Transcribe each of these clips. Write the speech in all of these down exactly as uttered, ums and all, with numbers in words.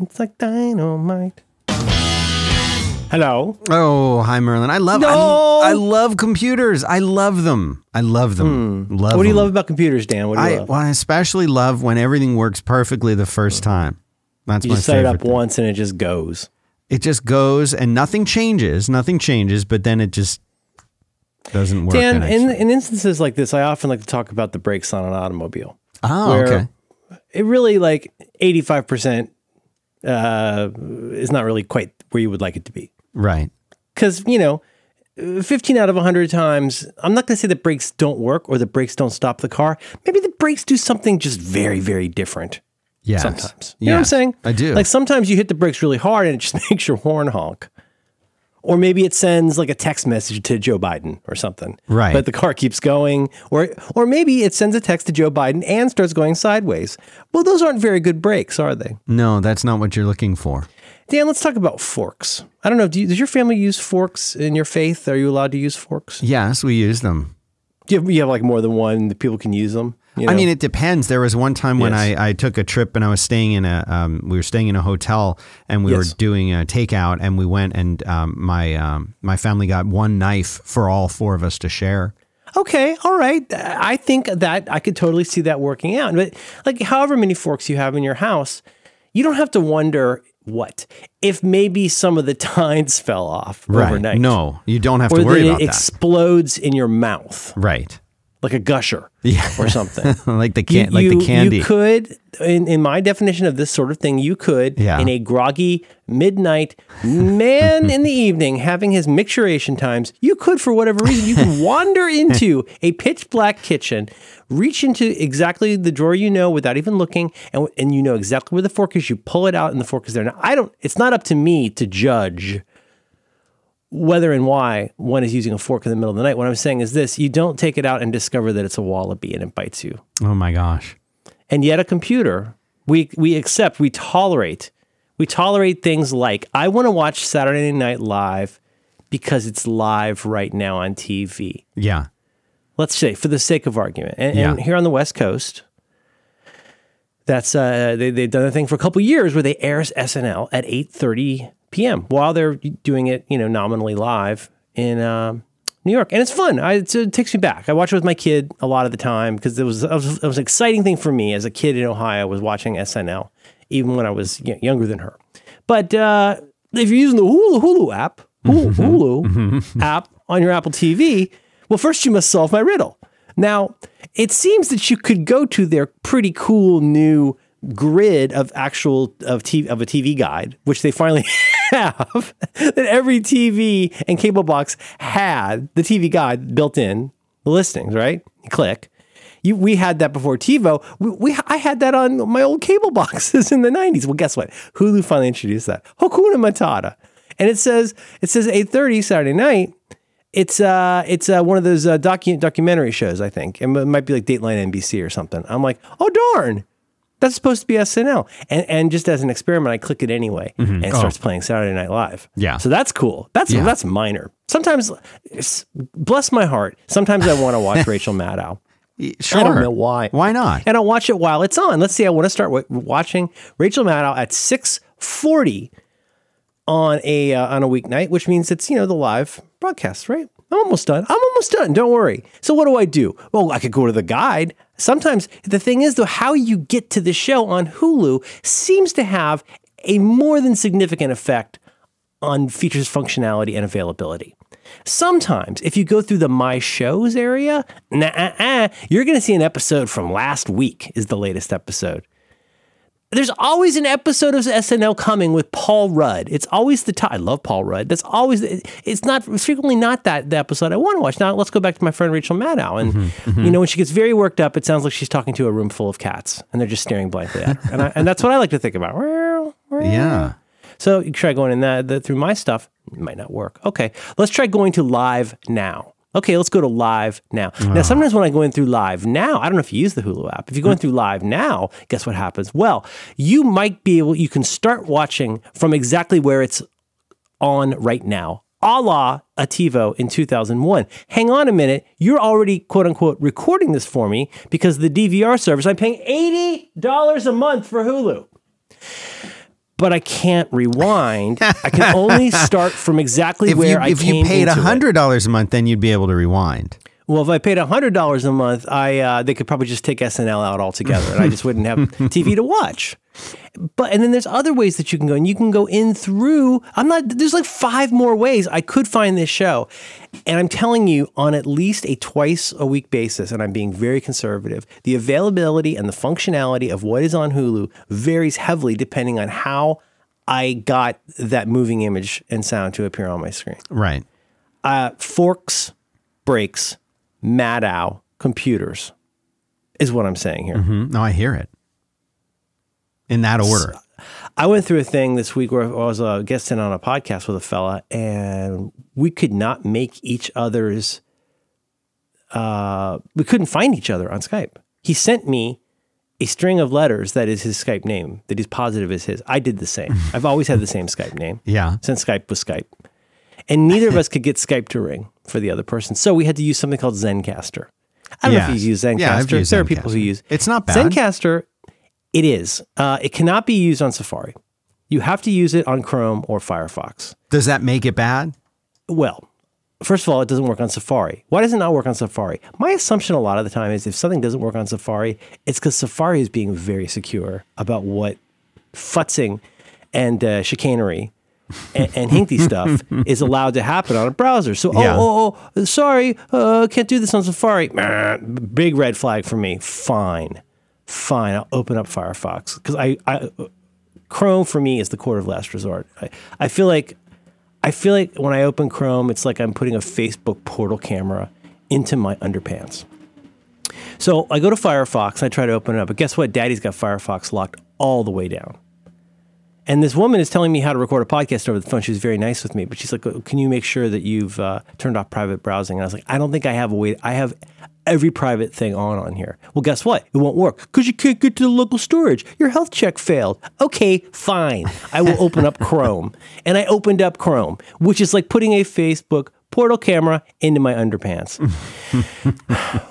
It's like dynamite. Hello. Oh, hi, Merlin. I love no! I, I love computers. I love them. I love them. Mm. Love what do you them. love about computers, Dan? What do you I, love? Well, I especially love when everything works perfectly the first time. That's you my favorite. You set it up thing. once and it just goes. It just goes and nothing changes. Nothing changes, but then it just doesn't work. Dan, in, in instances like this, I often like to talk about the brakes on an automobile. Oh, okay. It really like eighty-five percent uh, is not really quite where you would like it to be. Right. Because, you know, fifteen out of one hundred times, I'm not going to say the brakes don't work or the brakes don't stop the car. Maybe the brakes do something just very, very different. Yeah. Sometimes. You yes. know what I'm saying? I do. Like sometimes you hit the brakes really hard and it just makes your horn honk. Or maybe it sends like a text message to Joe Biden or something. Right. But the car keeps going. Or or maybe it sends a text to Joe Biden and starts going sideways. Well, those aren't very good brakes, are they? No, that's not what you're looking for. Dan, let's talk about forks. I don't know. Do you, does your family use forks in your faith? Are you allowed to use forks? Yes, we use them. Do you have, you have like more than one that people can use them? You know? I mean, it depends. There was one time when yes. I, I took a trip and I was staying in a, um, we were staying in a hotel and we yes. were doing a takeout and we went and um, my um, my family got one knife for all four of us to share. Okay. All right. I think that I could totally see that working out. But like however many forks you have in your house, you don't have to wonder what if maybe some of the tines fell off right. overnight. No, you don't have or to worry about that. Or it explodes in your mouth. Right. Like a gusher yeah. or something. like the can- you, like the candy. You could, in, in my definition of this sort of thing, you could, yeah. in a groggy midnight man in the evening having his micturition times, you could, for whatever reason, you could wander into a pitch black kitchen, reach into exactly the drawer you know without even looking, and and you know exactly where the fork is. You pull it out and the fork is there. Now, I don't, it's not up to me to judge whether and why one is using a fork in the middle of the night. What I'm saying is this, you don't take it out and discover that it's a wallaby and it bites you. Oh my gosh. And yet a computer, we we accept, we tolerate. We tolerate things like, I want to watch Saturday Night Live because it's live right now on T V. Yeah. Let's say, for the sake of argument. And, yeah. and here on the West Coast, that's uh, they, they've done a thing for a couple years where they airs S N L at eight thirty p.m. while they're doing it, you know, nominally live in um, New York. And it's fun. I, it's, it takes me back. I watch it with my kid a lot of the time because it was, it was it was an exciting thing for me as a kid in Ohio was watching S N L, even when I was you know, younger than her. But uh, if you're using the Hulu, Hulu app, Hulu, Hulu app on your Apple T V, well, first you must solve my riddle. Now, it seems that you could go to their pretty cool new grid of actual of T V, of a T V guide, which they finally have, that every T V and cable box had the T V guide built in the listings, right? You click. You, we had that before TiVo. We, we I had that on my old cable boxes in the nineties. Well, guess what? Hulu finally introduced that. Hakuna Matata. And it says it says eight thirty Saturday night. It's uh, it's uh, one of those uh, docu- documentary shows, I think. It might be like Dateline N B C or something. I'm like, oh, darn. That's supposed to be S N L. And and just as an experiment, I click it anyway, mm-hmm. and it oh. starts playing Saturday Night Live. Yeah. So that's cool. That's yeah. that's minor. Sometimes, bless my heart, sometimes I want to watch Rachel Maddow. Sure. I don't know why. Why not? And I'll watch it while it's on. Let's see, I want to start w- watching Rachel Maddow at six forty on a uh, on a weeknight, which means it's, you know, the live broadcast, right? I'm almost done. I'm almost done. Don't worry. So what do I do? Well, I could go to the guide. Sometimes the thing is, though, how you get to the show on Hulu seems to have a more than significant effect on features, functionality, and availability. Sometimes if you go through the My Shows area, nah, you're going to see an episode from last week is the latest episode. There's always an episode of S N L coming with Paul Rudd. It's always the time. I love Paul Rudd. That's always, it's not, it's frequently not that the episode I want to watch. Now, let's go back to my friend Rachel Maddow. And, mm-hmm, mm-hmm. you know, when she gets very worked up, it sounds like she's talking to a room full of cats and they're just staring blankly at her. And, I, and that's what I like to think about. Yeah. So you try going in that, that through my stuff, it might not work. Okay. Let's try going to Live Now. Okay, let's go to Live Now. Oh. Now, sometimes when I go in through Live Now, I don't know if you use the Hulu app. If you go in through Live Now, guess what happens? Well, you might be able, you can start watching from exactly where it's on right now, a la a TiVo in two thousand one. Hang on a minute. You're already, quote unquote, recording this for me because the D V R service, I'm paying eighty dollars a month for Hulu. but I can't rewind. I can only start from exactly if where you, I if came If you paid one hundred dollars a month, then you'd be able to rewind. Well, if I paid one hundred dollars a month, I uh, they could probably just take S N L out altogether, and I just wouldn't have T V to watch. But and then there's other ways that you can go, and you can go in through. I'm not. There's like five more ways I could find this show, and I'm telling you, on at least a twice a week basis, and I'm being very conservative. The availability and the functionality of what is on Hulu varies heavily depending on how I got that moving image and sound to appear on my screen. Right. Uh, forks, breaks. Maddow computers is what I'm saying here. Mm-hmm. No, I hear it. In that order. So, I went through a thing this week where I was uh, guesting on a podcast with a fella, and we could not make each other's, uh, we couldn't find each other on Skype. He sent me a string of letters that is his Skype name, that he's positive is his. I did the same. I've always had the same Skype name. Yeah. Since Skype was Skype. And neither of us could get Skype to ring for the other person. So we had to use something called Zencastr. I don't yeah. know if you use Zencastr. Yeah, I've used there Zencastr. Are people who use. It's not bad. Zencastr, it is. Uh, it cannot be used on Safari. You have to use it on Chrome or Firefox. Does that make it bad? Well, first of all, it doesn't work on Safari. Why does it not work on Safari? My assumption a lot of the time is if something doesn't work on Safari, it's because Safari is being very secure about what futzing and uh, chicanery and, and hinky stuff is allowed to happen on a browser. So, oh, yeah. oh, oh, sorry, uh, can't do this on Safari. Big red flag for me. Fine. Fine. I'll open up Firefox. Because I, I, Chrome for me is the court of last resort. I, I feel like I feel like when I open Chrome, it's like I'm putting a Facebook portal camera into my underpants. So I go to Firefox and I try to open it up. But guess what? Daddy's got Firefox locked all the way down. And this woman is telling me how to record a podcast over the phone. She was very nice with me, but she's like, can you make sure that you've uh, turned off private browsing? And I was like, I don't think I have a way. I have every private thing on on here. Well, guess what? It won't work because you can't get to the local storage. Your health check failed. Okay, fine. I will open up Chrome. And I opened up Chrome, which is like putting a Facebook portal camera into my underpants.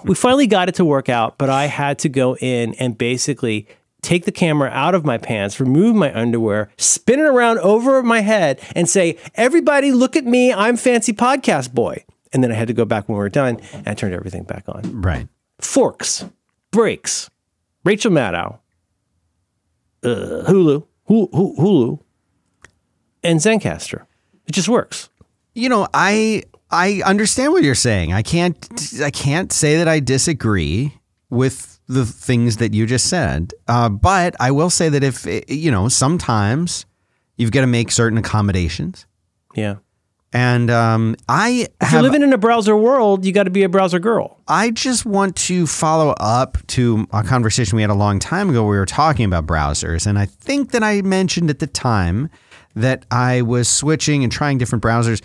We finally got it to work out, but I had to go in and basically take the camera out of my pants, remove my underwear, spin it around over my head, and say, everybody, look at me. I'm Fancy Podcast Boy. And then I had to go back when we were done, and I turned everything back on. Right. Forks, breaks, Rachel Maddow, uh, Hulu, Hulu, Hulu, and Zencastr. It just works. You know, I I understand what you're saying. I can't I can't say that I disagree with the things that you just said. Uh, but I will say that if, you know, sometimes you've got to make certain accommodations. Yeah. And um, I if have... If you're living in a browser world, you got to be a browser girl. I just want to follow up to a conversation we had a long time ago where we were talking about browsers. And I think that I mentioned at the time that I was switching and trying different browsers.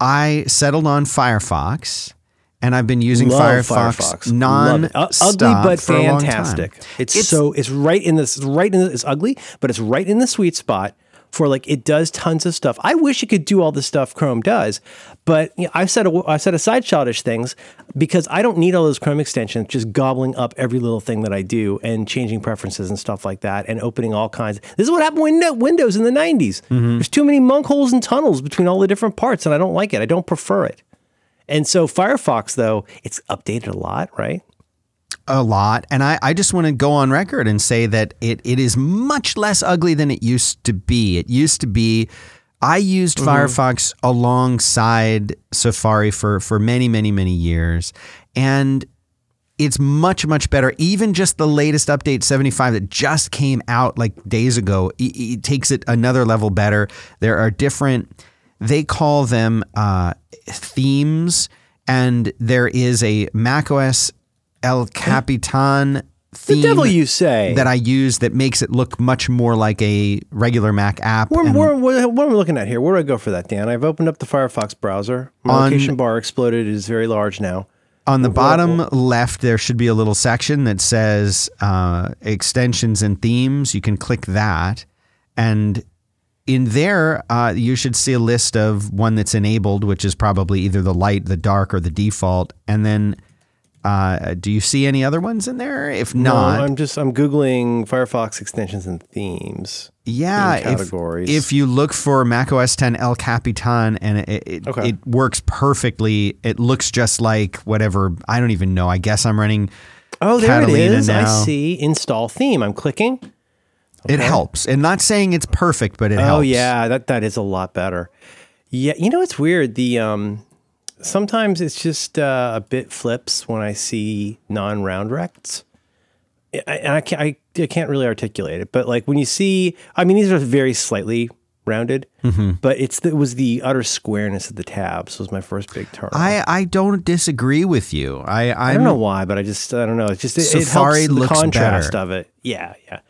I settled on Firefox. And I've been using Love Firefox, Firefox non-stop uh, ugly but for fantastic. A long time. It's, it's so it's right in this right in the, it's ugly, but it's right in the sweet spot for like it does tons of stuff. I wish it could do all the stuff Chrome does, but you know, I've set a, I've set aside childish things because I don't need all those Chrome extensions just gobbling up every little thing that I do and changing preferences and stuff like that and opening all kinds. This is what happened with Windows in the nineties. Mm-hmm. There's too many monk holes and tunnels between all the different parts, and I don't like it. I don't prefer it. And so Firefox, though, it's updated a lot, right? A lot. And I, I just want to go on record and say that it it is much less ugly than it used to be. It used to be, I used mm-hmm. Firefox alongside Safari for, for many, many, many years. And it's much, much better. Even just the latest update, seventy-five, that just came out like days ago, it, it takes it another level better. There are different... They call them uh, themes, and there is a macOS El Capitan theme. The devil you say. That I use that makes it look much more like a regular Mac app. We're, we're, we're, what am I looking at here? Where do I go for that, Dan? I've opened up the Firefox browser. My on, location bar exploded. It is very large now. On the we're, bottom we're, left, there should be a little section that says uh, extensions and themes. You can click that, and... In there, uh, you should see a list of one that's enabled, which is probably either the light, the dark, or the default. And then Uh, do you see any other ones in there? If not, no, I'm just I'm Googling Firefox extensions and themes. Yeah, theme categories. If, if you look for macOS ten El Capitan, and it it, okay. it works perfectly. It looks just like whatever. I don't even know. I guess I'm running. Oh, there Catalina it is. Now. I see install theme. I'm clicking. Okay. It helps, and not saying it's perfect, but it oh, helps. Oh yeah, that that is a lot better. Yeah, you know it's weird. The um. Sometimes it's just uh, a bit flips when I see non-round rects. I, I, can't, I, I can't really articulate it, but like when you see, I mean, these are very slightly rounded, mm-hmm. but it's the, it was the utter squareness of the tabs was my first big turn. I, I don't disagree with you. I I'm, I don't know why, but I just, I don't know. It's just, it, Safari it helps looks the contrast better. Of it. Yeah, yeah.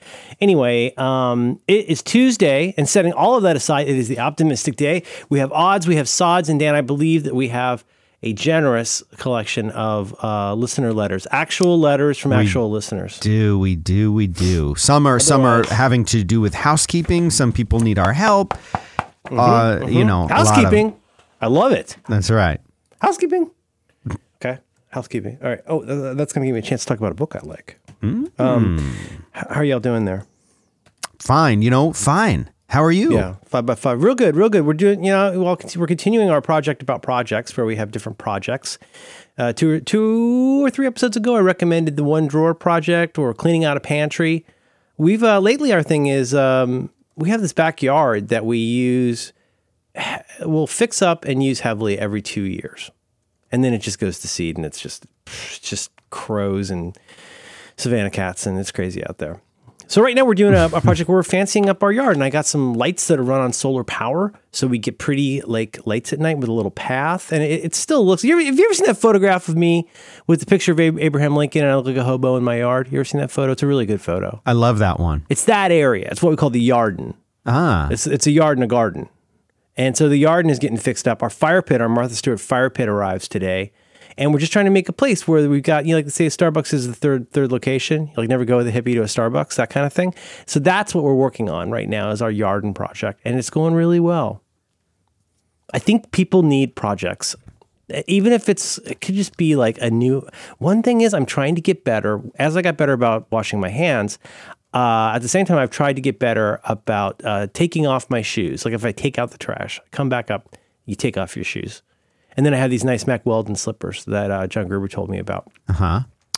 Anyway, um, it is Tuesday, and setting all of that aside, it is the optimistic day. We have odds, we have sods, and Dan, I believe that we have a generous collection of uh, listener letters, actual letters from we actual listeners. Do we do we do? Some are Otherwise. some are having to do with housekeeping. Some people need our help. Mm-hmm, uh, mm-hmm. You know, housekeeping. Of, I love it. That's right. Housekeeping. Okay, housekeeping. All right. Oh, that's going to give me a chance to talk about a book I like. Mm-hmm. Um, how are y'all doing there? Fine, you know, fine. How are you? Yeah, five by five. Real good, real good. We're doing, you know, we're continuing our project about projects where we have different projects. Uh, two, two or three episodes ago, I recommended the one drawer project or cleaning out a pantry. We've, uh, lately our thing is, um, we have this backyard that we use, we'll fix up and use heavily every two years. And then it just goes to seed and it's just, it's just crows and Savannah cats and it's crazy out there. So right now we're doing a, a project where we're fancying up our yard, and I got some lights that are run on solar power, so we get pretty like lights at night with a little path, and it, it still looks. You ever, have you ever seen that photograph of me with the picture of Abraham Lincoln and I look like a hobo in my yard? You ever seen that photo? It's a really good photo. I love that one. It's that area. It's what we call the yardin. Ah, it's it's a yard and a garden, and so the yardin is getting fixed up. Our fire pit, our Martha Stewart fire pit, arrives today. And we're just trying to make a place where we've got, you know, like say Starbucks is the third third location. You'll like never go with a hippie to a Starbucks, that kind of thing. So that's what we're working on right now is our yardin project. And it's going really well. I think people need projects. Even if it's, it could just be like a new, one thing is I'm trying to get better. As I got better about washing my hands, uh, at the same time, I've tried to get better about uh, taking off my shoes. Like if I take out the trash, come back up, you take off your shoes. And then I have these nice Mack Weldon slippers that uh, John Gruber told me about. Uh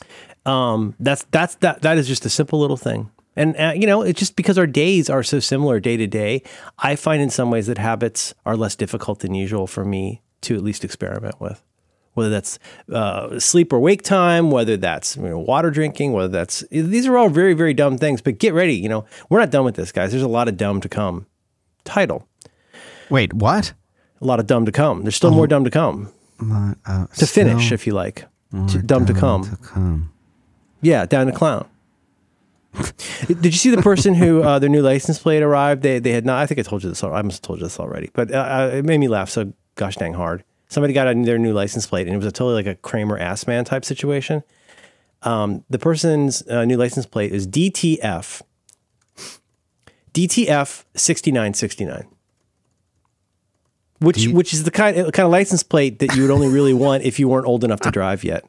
huh. Um, that's that's that that is just a simple little thing, and uh, you know, it's just because our days are so similar day to day. I find in some ways that habits are less difficult than usual for me to at least experiment with, whether that's uh, sleep or wake time, whether that's you know, water drinking, whether that's these are all very very dumb things. But get ready, you know, we're not done with this, guys. There's a lot of dumb to come. Title. Wait, what? A lot of dumb to come. There's still um, more dumb to come. Uh, to finish, if you like. To, dumb, dumb to, come. to come. Yeah, down to clown. Did you see the person who, uh, their new license plate arrived? They they had not, I think I told you this, I must have told you this already, but uh, it made me laugh so gosh dang hard. Somebody got their new license plate and it was a totally like a Kramer ass man type situation. Um, the person's uh, new license plate is D T F. D T F sixty-nine sixty-nine. Which you, which is the kind kind of license plate that you would only really want if you weren't old enough to drive yet.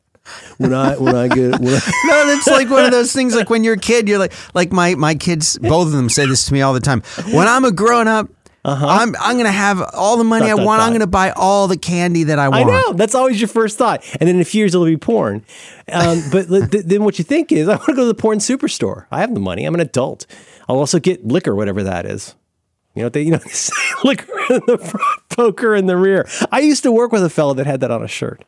When I when I get when I, no, that's like one of those things. Like when you're a kid, you're like like my my kids. Both of them say this to me all the time. When I'm a grown up, uh-huh. I'm I'm gonna have all the money dot, I dot, want. Dot. I'm gonna buy all the candy that I want. I know that's always your first thought, and then in a few years it'll be porn. Um, but th- then what you think is, I want to go to the porn superstore. I have the money. I'm an adult. I'll also get liquor, whatever that is. You know, they, you know, they say liquor in the front, poker in the rear. I used to work with a fellow that had that on a shirt.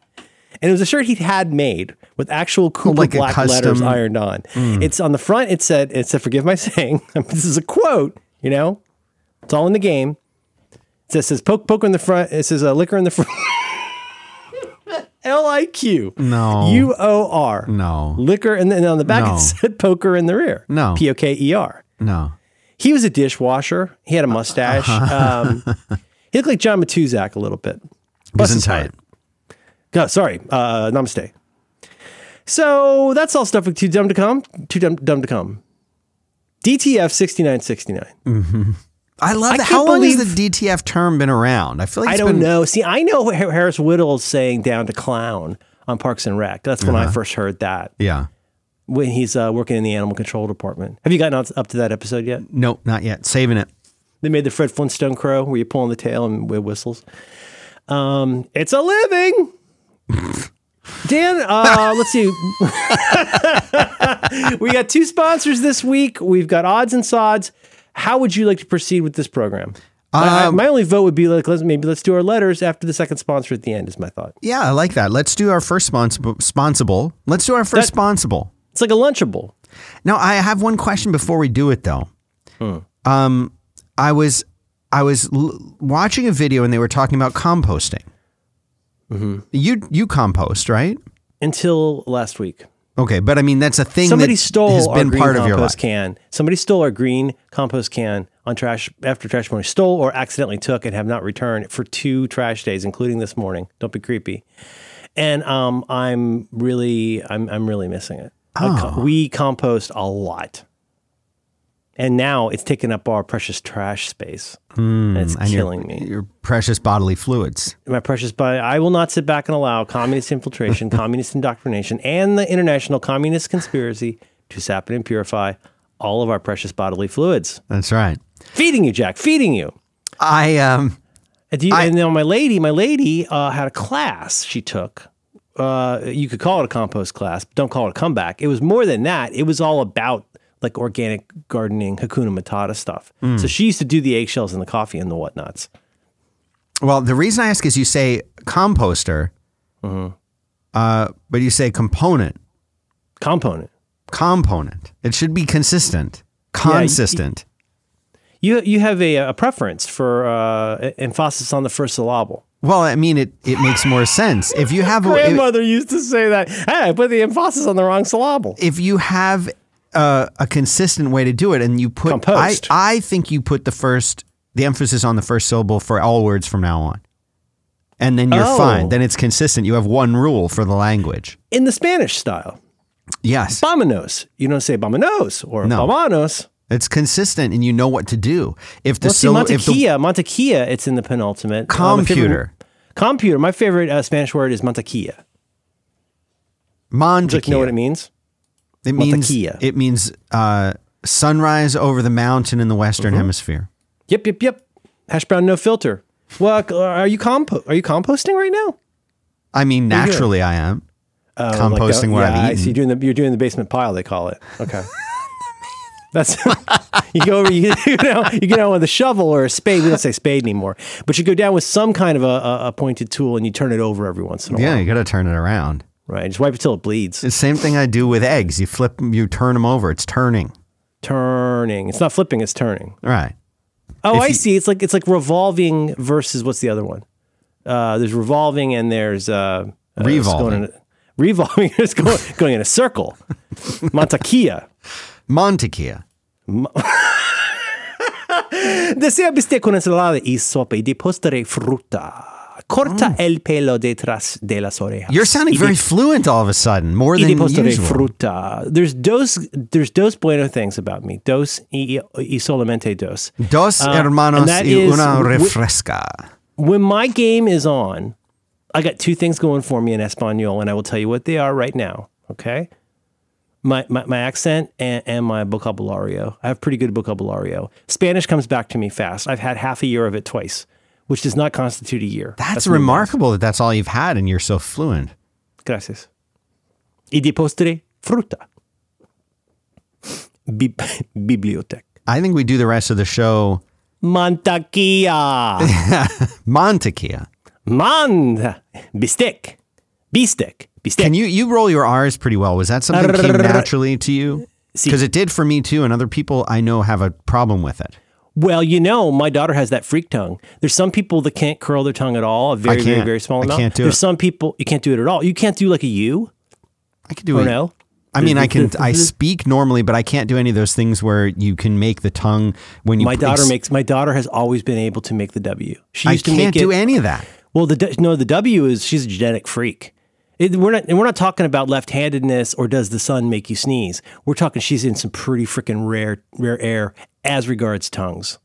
And it was a shirt he'd had made with actual Cooper like black letters ironed on. Mm. It's on the front, it said, it said, forgive my saying, this is a quote, you know, it's all in the game. It says, says poke, poker in the front, it says uh, liquor in the front. L I Q. No. U O R. No. Liquor, and then on the back no. it said poker in the rear. No. P O K E R. No. He was a dishwasher. He had a mustache. Um, he looked like John Matuzak a little bit. Wasn't tight. God, sorry. Uh, namaste. So that's all stuff with too dumb to come. Too dumb, dumb to come. D T F sixty-nine sixty-nine. Mm-hmm. I love that. I How long has the D T F term been around? I feel like it's I don't been... know. See, I know Harris Whittle's saying down to clown on Parks and Rec. That's when uh-huh. I first heard that. Yeah. When he's uh, working in the animal control department. Have you gotten up to that episode yet? No, not yet. Saving it. They made the Fred Flintstone crow where you pull on the tail and it whistles. Um, it's a living. Dan, uh, let's see. We got two sponsors this week. We've got Odds and Sods. How would you like to proceed with this program? Um, I, my only vote would be like, let's, maybe let's do our letters after the second sponsor at the end is my thought. Yeah, I like that. Let's do our first sponsible. Let's do our first that, sponsible. It's like a Lunchable. Now, I have one question before we do it, though. Hmm. Um, I was I was l- watching a video and they were talking about composting. Mm-hmm. You you compost, right? Until last week. Okay, but I mean that's a thing Somebody that stole has been part of your life. Can. Somebody stole our green compost can on trash after trash morning. Stole or accidentally took and have not returned for two trash days, including this morning. Don't be creepy. And um, I'm really I'm I'm really missing it. Oh. Com- we compost a lot. And now it's taking up our precious trash space. Mm, and it's and killing your, me. Your precious bodily fluids. My precious body. I will not sit back and allow communist infiltration, communist indoctrination, and the international communist conspiracy to sap and purify all of our precious bodily fluids. That's right. Feeding you, Jack. Feeding you. I, um... And, you, I, and then my lady, my lady uh, had a class she took. Uh, you could call it a compost class, but don't call it a comeback. It was more than that. It was all about like organic gardening, Hakuna Matata stuff. Mm. So she used to do the eggshells and the coffee and the whatnots. Well, the reason I ask is you say composter, mm-hmm. uh, but you say component. Component. Component. It should be consistent. Consistent. Yeah, you, you have a, a preference for uh, emphasis on the first syllable. Well, I mean, it, it makes more sense. If you have... Grandmother a, if, used to say that. Hey, I put the emphasis on the wrong syllable. If you have... Uh, a consistent way to do it, and you put Compost. I, I think you put the first the emphasis on the first syllable for all words from now on, and then you're oh. fine. Then it's consistent. You have one rule for the language in the Spanish style. Yes, vámonos. You don't say vámonos or no. vámonos. It's consistent, and you know what to do. If the well, syllable, mantequilla, mantequilla, it's in the penultimate. Computer, uh, my favorite, computer. My favorite uh, Spanish word is mantequilla. Mantequilla. Do you know what it means? It means, it means uh, sunrise over the mountain in the Western mm-hmm. Hemisphere. Yep, yep, yep. Hash brown, no filter. Well, are you compo- Are you composting right now? I mean, naturally I am. Uh, composting like, oh, what yeah, I've eaten. So you're doing, the, you're doing the basement pile, they call it. Okay. That's you go over, you, you know, you get out with a shovel or a spade. We don't say spade anymore, but you go down with some kind of a, a, a pointed tool and you turn it over every once in a yeah, while. Yeah, you got to turn it around. Right, just wipe it till it bleeds. It's the same thing I do with eggs. You flip, you turn them over. It's turning, turning. It's not flipping. It's turning. Right. Oh, if I you, see. It's like it's like revolving versus what's the other one? Uh, there's revolving and there's uh, uh, revolving. It's going in, revolving is going going in a circle. Mantequilla. Mantequilla. Desea bistec con ensalada y sopa de postre fruta. Corta el pelo detrás de las orejas. You're sounding very fluent all of a sudden, more than usual. Fruta. There's dos, there's dos bueno things about me. Dos y, y solamente dos. Dos uh, hermanos y una refresca. When my game is on, I got two things going for me in Espanol, and I will tell you what they are right now, okay? My my, my accent and, and my vocabulario. I have pretty good vocabulario. Spanish comes back to me fast. I've had half a year of it twice, which does not constitute a year. That's, that's remarkable that that's all you've had and you're so fluent. Gracias. Y de postre, fruta. Bi- biblioteca. I think we do the rest of the show. Mantequilla. Mantequilla. Man. Bistec. Bistec. Bistec. Can you, you roll your R's pretty well. Was that something that came naturally to you? Because it did for me too, and other people I know have a problem with it. Well, you know, my daughter has that freak tongue. There's some people that can't curl their tongue at all, a very, very, very small amount. I can't do it. There's some people, you can't do it at all. You can't do like a U. I can do it. Or no? I mean, I can, I speak normally, but I can't do any of those things where you can make the tongue when you... My daughter makes, my daughter has always been able to make the W. She used to make it. I can't do any of that. Well, the no, the W is, she's a genetic freak. It, we're not, and we're not talking about left-handedness or does the sun make you sneeze. We're talking she's in some pretty freaking rare, rare air as regards tongues.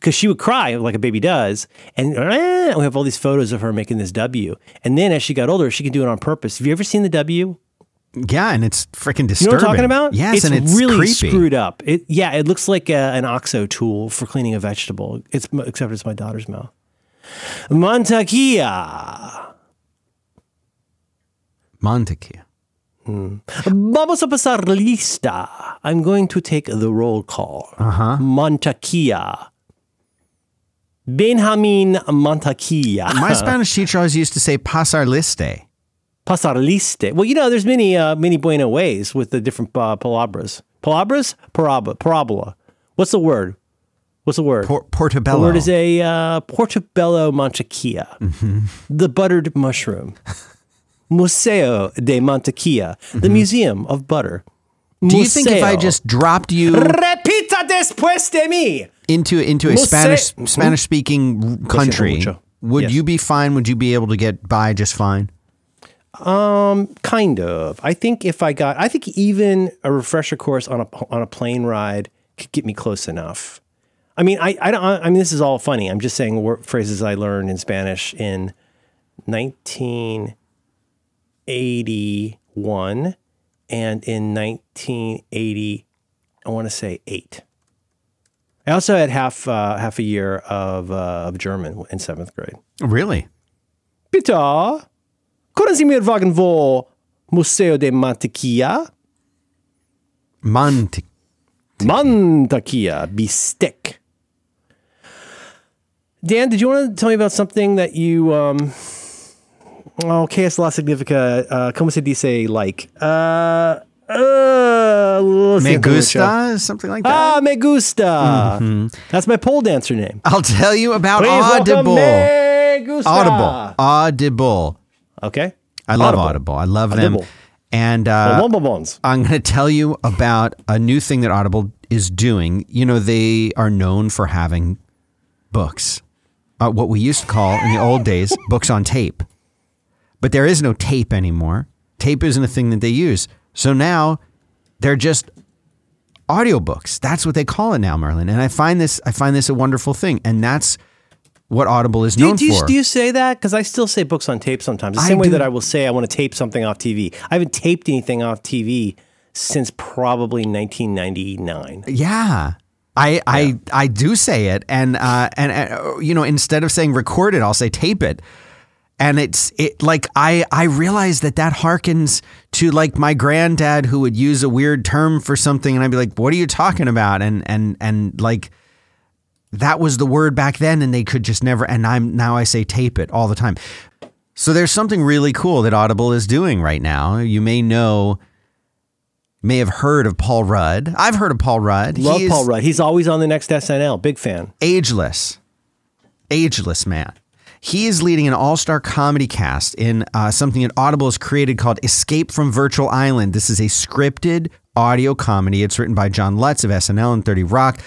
because she would cry like a baby does. And eh, we have all these photos of her making this W. And then as she got older, she could do it on purpose. Have you ever seen the W? Yeah, and it's freaking disturbing. You know what I'm talking about? Yes, it's and it's really creepy. Screwed up. It, yeah, it looks like a, an OXO tool for cleaning a vegetable, it's except it's my daughter's mouth. Mantequilla. Mantequilla. Hmm. Vamos a pasar lista. I'm going to take the roll call. Uh-huh. Mantequilla. Benjamin Mantequilla. My Spanish teacher always used to say pasar liste. Pasar liste. Well, you know, there's many, uh, many bueno ways with the different uh, palabras. Palabras? Parabola. Parabola. What's the word? What's the word? Por- portobello. The word is a uh, portobello mantequilla. Mm-hmm. The buttered mushroom. Museo de Mantequilla. Mm-hmm. The Museum of Butter. Do you Museo. Think if I just dropped you... Repita después de mí! Into, into a Spanish, Spanish-speaking country, would yes. you be fine? Would you be able to get by just fine? Um, kind of. I think if I got, I think even a refresher course on a on a plane ride could get me close enough. I mean, I I don't. I mean, this is all funny. I'm just saying word, phrases I learned in Spanish in nineteen eighty-one and in nineteen eighty, I want to say eight. I also had half uh, half a year of uh, of German in seventh grade. Really? Bitte. Können Sie mir wagen, wo Museo de Mantequilla? Mante- Mantequilla, Bistec. Dan, did you want to tell me about something that you... Um, oh, que es la significa... Uh, como se dice like? Uh, uh, me gusta? Something like that. Ah, me gusta. Mm-hmm. That's my pole dancer name. I'll tell you about Please Audible. Me gusta. Audible. Audible. Okay. I love Audible. Audible. I love Audible. them. And uh, I'm going to tell you about a new thing that Audible is doing. You know, they are known for having books, uh, what we used to call in the old days, books on tape. But there is no tape anymore. Tape isn't a thing that they use. So now they're just audiobooks. That's what they call it now, Merlin. And I find this, I find this a wonderful thing. And that's what Audible is known do you, do you, for. Do you say that? Because I still say books on tape sometimes. The same I way do. that I will say I want to tape something off T V. I haven't taped anything off T V since probably nineteen ninety-nine. Yeah. I yeah. I, I do say it. And, uh, and uh, you know, instead of saying record it, I'll say tape it. And it's it like I, I realize that that harkens to like my granddad who would use a weird term for something. And I'd be like, what are you talking about? And and and like... That was the word back then, and they could just never, and I'm now I say tape it all the time. So there's something really cool that Audible is doing right now. You may know, may have heard of Paul Rudd. I've heard of Paul Rudd. Love He's Paul Rudd. He's always on the next S N L. Big fan. Ageless. Ageless man. He is leading an all-star comedy cast in uh, something that Audible has created called Escape from Virtual Island. This is a scripted audio comedy. It's written by John Lutz of S N L and thirty Rock.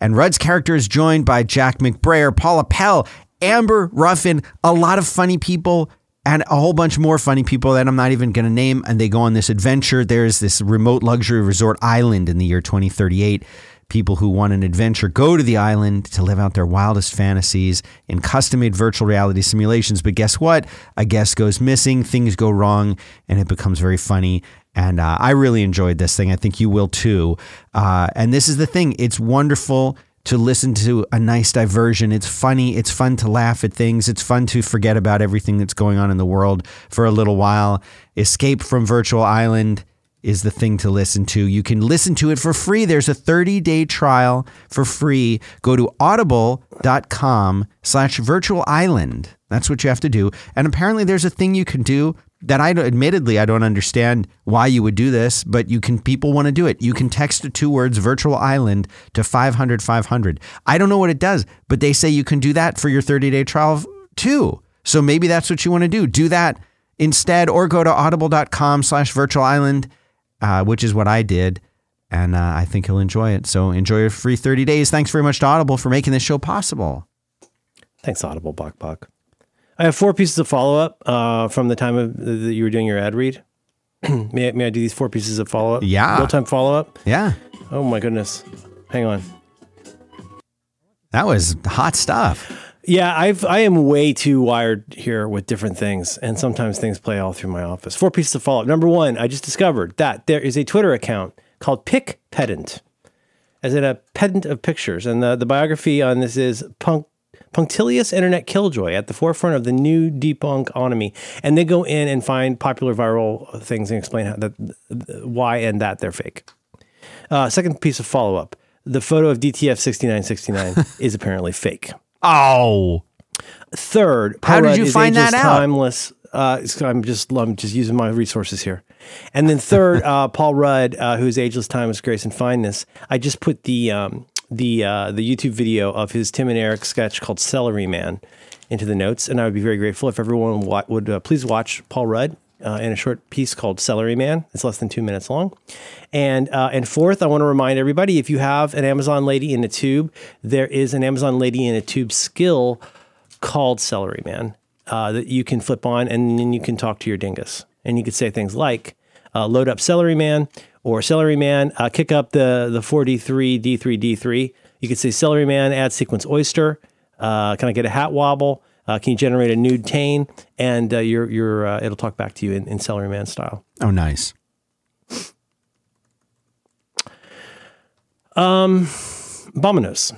And Rudd's character is joined by Jack McBrayer, Paula Pell, Amber Ruffin, a lot of funny people, and a whole bunch more funny people that I'm not even going to name. And they go on this adventure. There's this remote luxury resort island in the year twenty thirty-eight. People who want an adventure go to the island to live out their wildest fantasies in custom-made virtual reality simulations. But guess what? A guest goes missing, things go wrong, and it becomes very funny. And uh, I really enjoyed this thing. I think you will too. Uh, and this is the thing. It's wonderful to listen to a nice diversion. It's funny. It's fun to laugh at things. It's fun to forget about everything that's going on in the world for a little while. Escape from Virtual Island is the thing to listen to. You can listen to it for free. There's a thirty-day trial for free. Go to audible.com slash virtual island. That's what you have to do. And apparently there's a thing you can do that I admittedly, I don't understand why you would do this, but you can, people want to do it. You can text the two words virtual island to five hundred, five hundred. I don't know what it does, but they say you can do that for your thirty-day trial too. So maybe that's what you want to do. Do that instead, or go to audible.com slash virtual island, uh, which is what I did. And uh, I think you'll enjoy it. So enjoy your free thirty days. Thanks very much to Audible for making this show possible. Thanks, Audible Bok Bok. I have four pieces of follow-up uh, from the time of, uh, that you were doing your ad read. may, I, may I do these four pieces of follow-up? Yeah. Real-time follow-up? Yeah. Oh, my goodness. Hang on. That was hot stuff. Yeah, I've I am way too wired here with different things, and sometimes things play all through my office. Four pieces of follow-up. Number one, I just discovered that there is a Twitter account called Pic Pedant, as in a pedant of pictures, and the, the biography on this is Punk, Punctilious Internet Killjoy at the forefront of the new debunkonomy, and they go in and find popular viral things and explain how that why and that they're fake. Uh, second piece of follow-up, the photo of D T F sixty-nine sixty-nine is apparently fake. Oh, third. How did you find that out? Timeless. Uh, I'm just I'm just using my resources here. And then third, uh, Paul Rudd, uh, whose Ageless Timeless Grace and Fineness. I just put the um, the uh, the YouTube video of his Tim and Eric sketch called Celery Man into the notes, and I would be very grateful if everyone wa- would uh, please watch Paul Rudd uh, in a short piece called Celery Man. It's less than two minutes long. And uh, and fourth, I want to remind everybody, if you have an Amazon Lady in a Tube, there is an Amazon Lady in a Tube skill called Celery Man uh, that you can flip on, and then you can talk to your dingus. And you could say things like, uh, load up Celery Man, or Celery Man, uh, kick up the, the four D three, D three, D three. You could say Celery Man, add sequence oyster. Uh, can I get a hat wobble? Uh, can you generate a nude tane? And uh, you're, you're, uh, it'll talk back to you in, in Celery Man style. Oh, nice. Um, Bominos.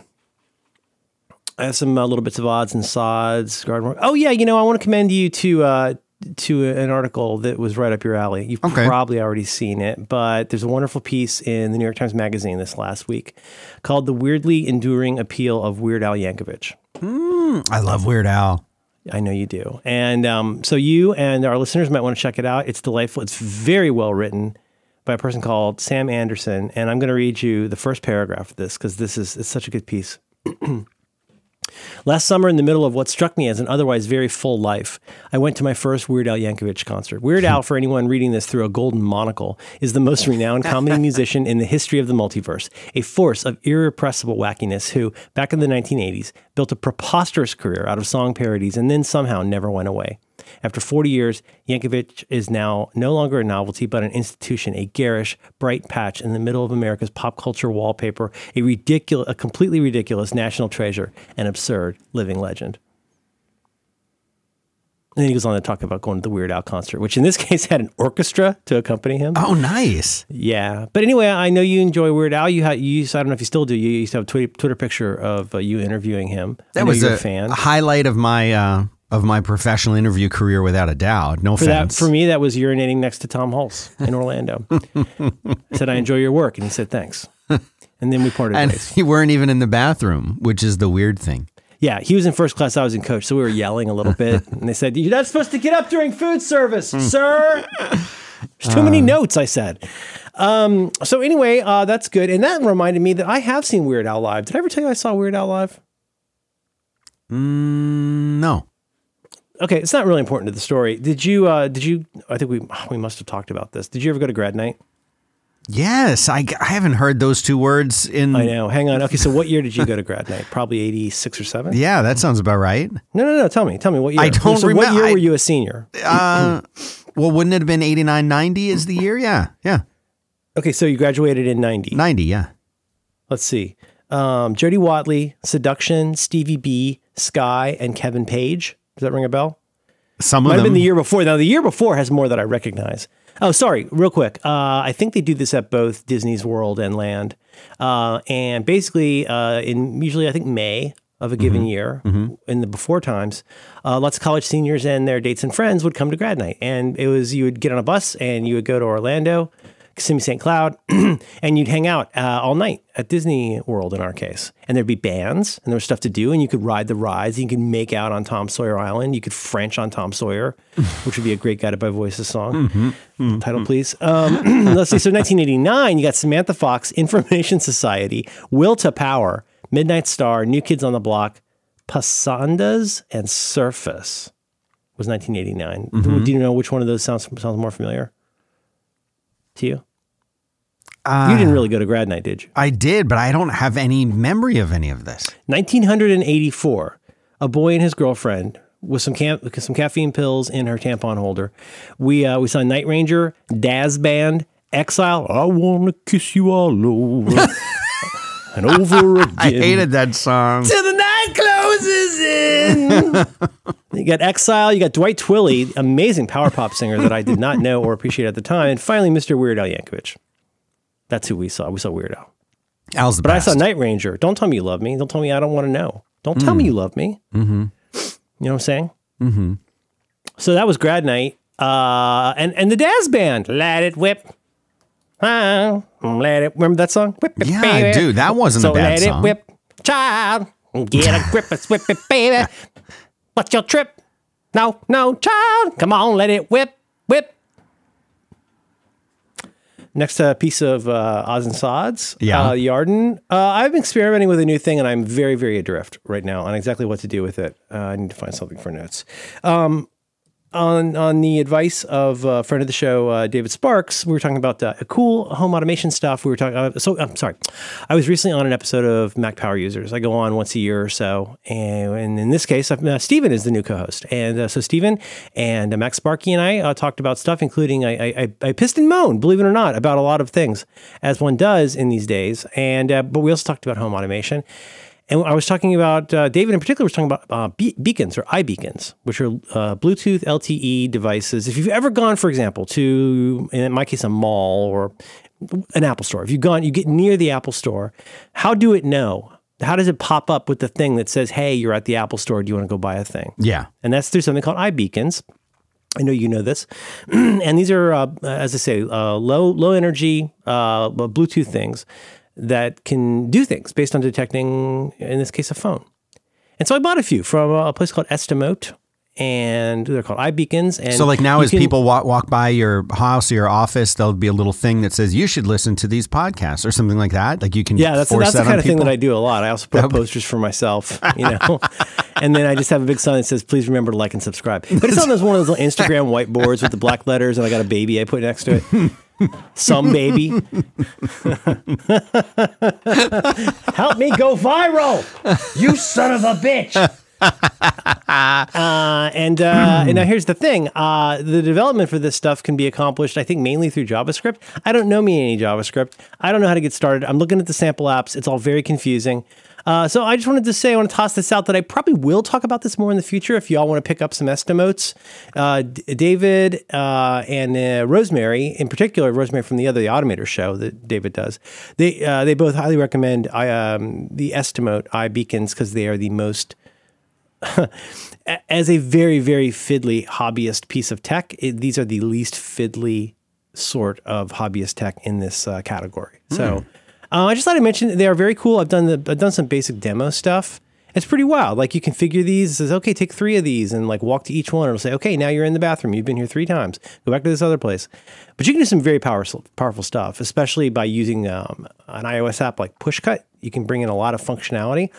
I have some uh, little bits of odds and sods. Garden work. Oh, yeah, you know, I want to commend you to... Uh, to an article that was right up your alley. You've okay. probably already seen it, but there's a wonderful piece in the New York Times Magazine this last week called The Weirdly Enduring Appeal of Weird Al Yankovic. Mm, I love Weird Al. I know you do. And um, so you and our listeners might want to check it out. It's delightful. It's very well written by a person called Sam Anderson. And I'm going to read you the first paragraph of this because this is it's such a good piece. Last summer, in the middle of what struck me as an otherwise very full life, I went to my first Weird Al Yankovic concert. Weird Al, for anyone reading this through a golden monocle, is the most renowned comedy musician in the history of the multiverse, a force of irrepressible wackiness who, back in the nineteen eighties, built a preposterous career out of song parodies and then somehow never went away. After forty years, Yankovic is now no longer a novelty, but an institution, a garish, bright patch in the middle of America's pop culture wallpaper, a ridiculous, a completely ridiculous national treasure, an absurd living legend. And then he goes on to talk about going to the Weird Al concert, which in this case had an orchestra to accompany him. Oh, nice. Yeah. But anyway, I know you enjoy Weird Al. You, had, you used to, I don't know if you still do, you used to have a Twitter, Twitter picture of uh, you interviewing him. That was a, a fan. highlight of my... Uh... Of my professional interview career, without a doubt. No for offense. That, for me, that was urinating next to Tom Hulse in Orlando. I said, I enjoy your work. And he said, thanks. And then we parted and ways. You weren't even in the bathroom, which is the weird thing. Yeah, he was in first class. I was in coach. So we were yelling a little bit. And they said, you're not supposed to get up during food service, sir. There's too um, many notes, I said. Um, so anyway, uh, that's good. And that reminded me that I have seen Weird Al live. Did I ever tell you I saw Weird Al live? Mm, no. Okay, it's not really important to the story. Did you, uh, did you, I think we we must have talked about this. Did you ever go to grad night? Yes, I, I haven't heard those two words in... I know, hang on. Okay, so what year did you go to grad night? Probably eighty-six or seven? Yeah, that sounds about right. No, no, no, tell me, tell me what year. I don't so remember. What year I, were you a senior? Uh, well, wouldn't it have been eighty-nine, ninety is the year? Yeah, yeah. Okay, so you graduated in ninety. ninety, yeah. Let's see. Um, Jody Watley, Seduction, Stevie B, Sky, and Kevin Page. Does that ring a bell? Some Might of them. Might have been the year before. Now, the year before has more that I recognize. Oh, sorry, real quick. Uh, I think they do this at both Disney's World and Land. Uh, and basically, uh, in usually, I think, May of a given mm-hmm. year, mm-hmm. in the before times, uh, lots of college seniors and their dates and friends would come to grad night. And it was, you would get on a bus and you would go to Orlando, Kissimmee, Saint Cloud, and you'd hang out uh, all night at Disney World in our case. And there'd be bands, and there was stuff to do, and you could ride the rides, and you could make out on Tom Sawyer Island, you could French on Tom Sawyer, which would be a great Guided by Voices song. Mm-hmm. Mm-hmm. Title, please. Um, let's see, so nineteen eighty-nine, you got Samantha Fox, Information Society, Will to Power, Midnight Star, New Kids on the Block, Passandas, and Surface was nineteen eighty-nine. Mm-hmm. Do you know which one of those sounds sounds more familiar to you? Uh, you didn't really go to grad night, did you? I did, but I don't have any memory of any of this. nineteen eighty-four, a boy and his girlfriend with some cam- with some caffeine pills in her tampon holder. We uh, we saw Night Ranger, Daz Band, Exile. I want to kiss you all over and over again. I hated that song. To the closes in. You got Exile, you got Dwight Twilley, amazing power pop singer that I did not know or appreciate at the time. And finally, Mister Weird Al Yankovic. That's who we saw. We saw Weird Al. Al's the but best. I saw Night Ranger. Don't tell me you love me. Don't tell me I don't want to know. Don't mm. tell me you love me. Mm-hmm. You know what I'm saying? Mm-hmm. So that was grad night. Uh, and, and the Daz Band. Let it whip. Let it. Remember that song? Whip it, yeah, baby. I do. That wasn't so a bad song. So let it whip, child. Get a grip and whip it, baby. What's your trip? No, no, child. Come on, let it whip, whip. Next uh, piece of uh, Oz and Sods, yeah. uh, Yarden. Uh, I've been experimenting with a new thing, and I'm very, very adrift right now on exactly what to do with it. Uh, I need to find something for notes. Um, on on the advice of a friend of the show, uh, David Sparks, we were talking about uh, cool home automation stuff. We were talking about, so I'm sorry. I was recently on an episode of Mac Power Users. I go on once a year or so, and, and in this case, uh, Steven is the new co-host. And uh, so Steven and uh, Max Sparky and I uh, talked about stuff, including I, I, I pissed and moaned, believe it or not, about a lot of things, as one does in these days. And uh, but we also talked about home automation. And I was talking about, uh, David in particular was talking about uh, be- beacons or iBeacons, which are uh, Bluetooth L T E devices. If you've ever gone, for example, to, in my case, a mall or an Apple store, if you've gone, you get near the Apple store, how do it know? How does it pop up with the thing that says, hey, you're at the Apple store, do you want to go buy a thing? Yeah. And that's through something called iBeacons. I know you know this. And these are, uh, as I say, uh, low, low energy uh, Bluetooth things that can do things based on detecting, in this case, a phone. And so I bought a few from a place called Estimote, and they're called iBeacons. And so like now as can, people walk, walk by your house or your office, there'll be a little thing that says, you should listen to these podcasts or something like that. Like you can yeah, that's, force that's that the kind of people. Thing that I do a lot. I also put up posters for myself, you know, and then I just have a big sign that says, please remember to like and subscribe. But it's on those one of those little Instagram whiteboards with the black letters, and I got a baby I put next to it. Some baby. Help me go viral, you son of a bitch. uh, and, uh, and now here's the thing. Uh, the development for this stuff can be accomplished, I think, mainly through JavaScript. I don't know me any JavaScript. I don't know how to get started. I'm looking at the sample apps. It's all very confusing. Uh, so I just wanted to say, I want to toss this out that I probably will talk about this more in the future if y'all want to pick up some Estimotes. Uh, D- David uh, and uh, Rosemary, in particular, Rosemary from the other the Automator show that David does, they uh, they both highly recommend I, um, the Estimote iBeacons because they are the most, as a very, very fiddly hobbyist piece of tech, it, these are the least fiddly sort of hobbyist tech in this uh, category. Mm. So... Uh, I just thought I'd mention they are very cool. I've done the I've done some basic demo stuff. It's pretty wild. Like you configure these. It says, okay, take three of these and like walk to each one. It'll say, okay, now you're in the bathroom. You've been here three times. Go back to this other place. But you can do some very powerful powerful stuff, especially by using um, an iOS app like Pushcut. You can bring in a lot of functionality.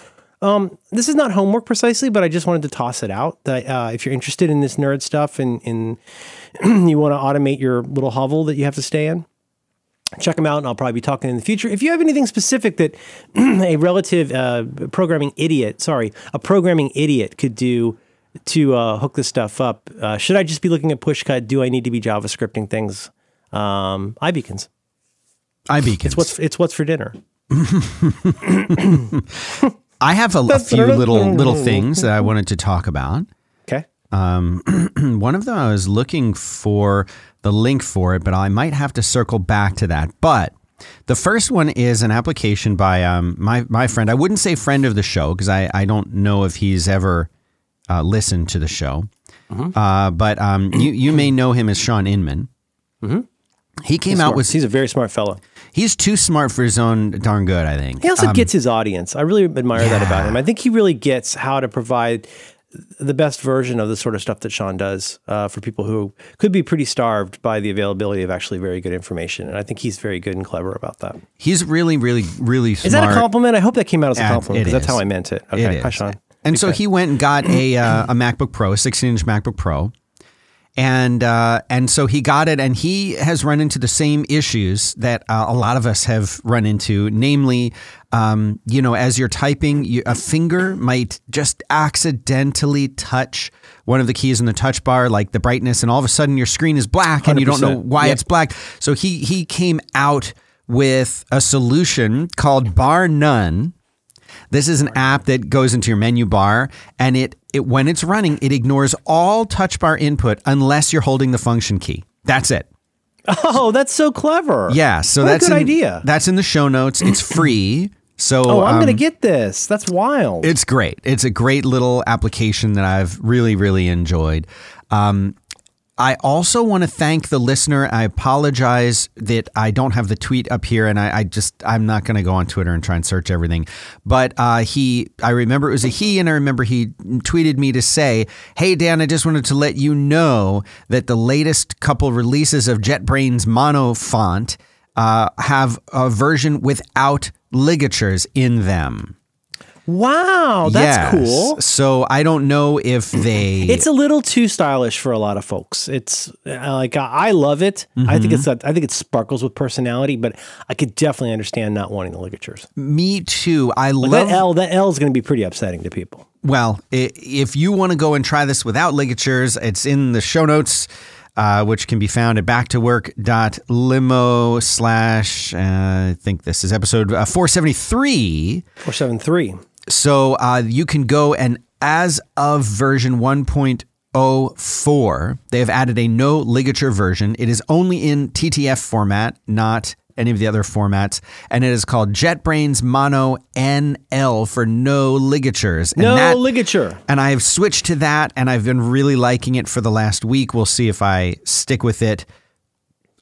Um, this is not homework precisely, but I just wanted to toss it out that uh, if you're interested in this nerd stuff and, and you want to automate your little hovel that you have to stay in, check them out, and I'll probably be talking in the future. If you have anything specific that a relative uh, programming idiot, sorry, a programming idiot could do to uh, hook this stuff up, uh, should I just be looking at Pushcut? Do I need to be JavaScripting things? Um, iBeacons. iBeacons. It's what's, it's what's for dinner. I have a, a few little little things that I wanted to talk about. Um, one of them I was looking for the link for it, but I might have to circle back to that. But the first one is an application by um, my my friend. I wouldn't say friend of the show because I, I don't know if he's ever uh, listened to the show. Mm-hmm. Uh, but um, you you may know him as Sean Inman. Mm-hmm. He came he's out smart. with he's a very smart fellow. He's too smart for his own darn good. I think he also um, gets his audience. I really admire yeah. that about him. I think he really gets how to provide the best version of the sort of stuff that Sean does uh, for people who could be pretty starved by the availability of actually very good information. And I think he's very good and clever about that. He's really, really, really smart. Is that a compliment? I hope that came out as a compliment because that's how I meant it. Okay, it hi, Sean. And be so good. He went and got a uh, a MacBook Pro, sixteen-inch MacBook Pro. And uh, and so he got it, and he has run into the same issues that uh, a lot of us have run into, namely, um, you know, as you're typing, you, a finger might just accidentally touch one of the keys in the touch bar, like the brightness, and all of a sudden your screen is black, one hundred percent. And you don't know why yep. it's black. So he he came out with a solution called Bar None This is an app that goes into your menu bar, and it, it when it's running, it ignores all touch bar input unless you're holding the function key. That's it. Oh, that's so clever. Yeah. So what that's a good in, idea. That's in the show notes. It's free. So oh, I'm um, going to get this. That's wild. It's great. It's a great little application that I've really, really enjoyed. Um, I also want to thank the listener. I apologize that I don't have the tweet up here, and I, I just, I'm not going to go on Twitter and try and search everything. But uh, he, I remember it was a he, and I remember he tweeted me to say, hey, Dan, I just wanted to let you know that the latest couple releases of JetBrains Mono font uh, have a version without ligatures in them. Wow, that's yes. cool. So I don't know if they... It's a little too stylish for a lot of folks. It's like, I love it. Mm-hmm. I think it's I think it sparkles with personality, but I could definitely understand not wanting the ligatures. Me too. I like love... That L, that L is going to be pretty upsetting to people. Well, if you want to go and try this without ligatures, it's in the show notes, uh, which can be found at backtowork.limo slash... Uh, I think this is episode uh, four seventy-three. four seventy-three. So uh, you can go, and as of version one point oh four, they have added a no ligature version. It is only in T T F format, not any of the other formats. And it is called JetBrains Mono N L for no ligatures. And no that, ligature. And I've switched to that, and I've been really liking it for the last week. We'll see if I stick with it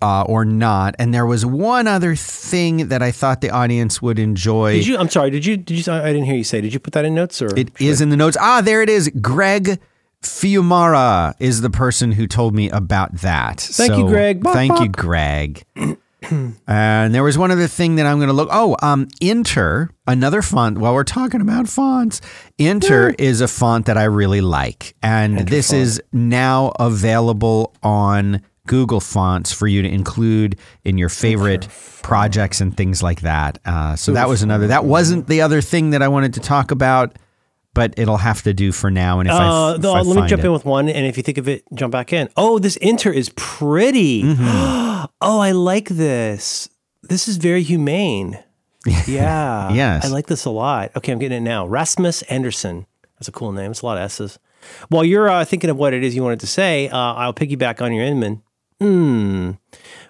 Uh, or not. And there was one other thing that I thought the audience would enjoy. Did you? I'm sorry. Did you? Did you? I didn't hear you say. Did you put that in notes? Or it is I? in the notes. Ah, there it is. Greg Fiumara is the person who told me about that. Thank so, you, Greg. Bop, thank bop. you, Greg. And there was one other thing that I'm going to look. Oh, um, Inter, another font. While we're talking about fonts, Inter yeah. is a font that I really like, and Inter this font. is now available on Google Fonts for you to include in your favorite projects and things like that. Uh, so that was another, that wasn't the other thing that I wanted to talk about, but it'll have to do for now. And if, uh, I, if I let me jump it. in with one, and if you think of it, jump back in. Oh, this Inter is pretty. Mm-hmm. Oh, I like this. This is very humane. Yeah. Yes. I like this a lot. Okay. I'm getting it now. Rasmus Anderson. That's a cool name. It's a lot of S's. While you're uh, thinking of what it is you wanted to say, uh, I'll piggyback on your Inman. Mm.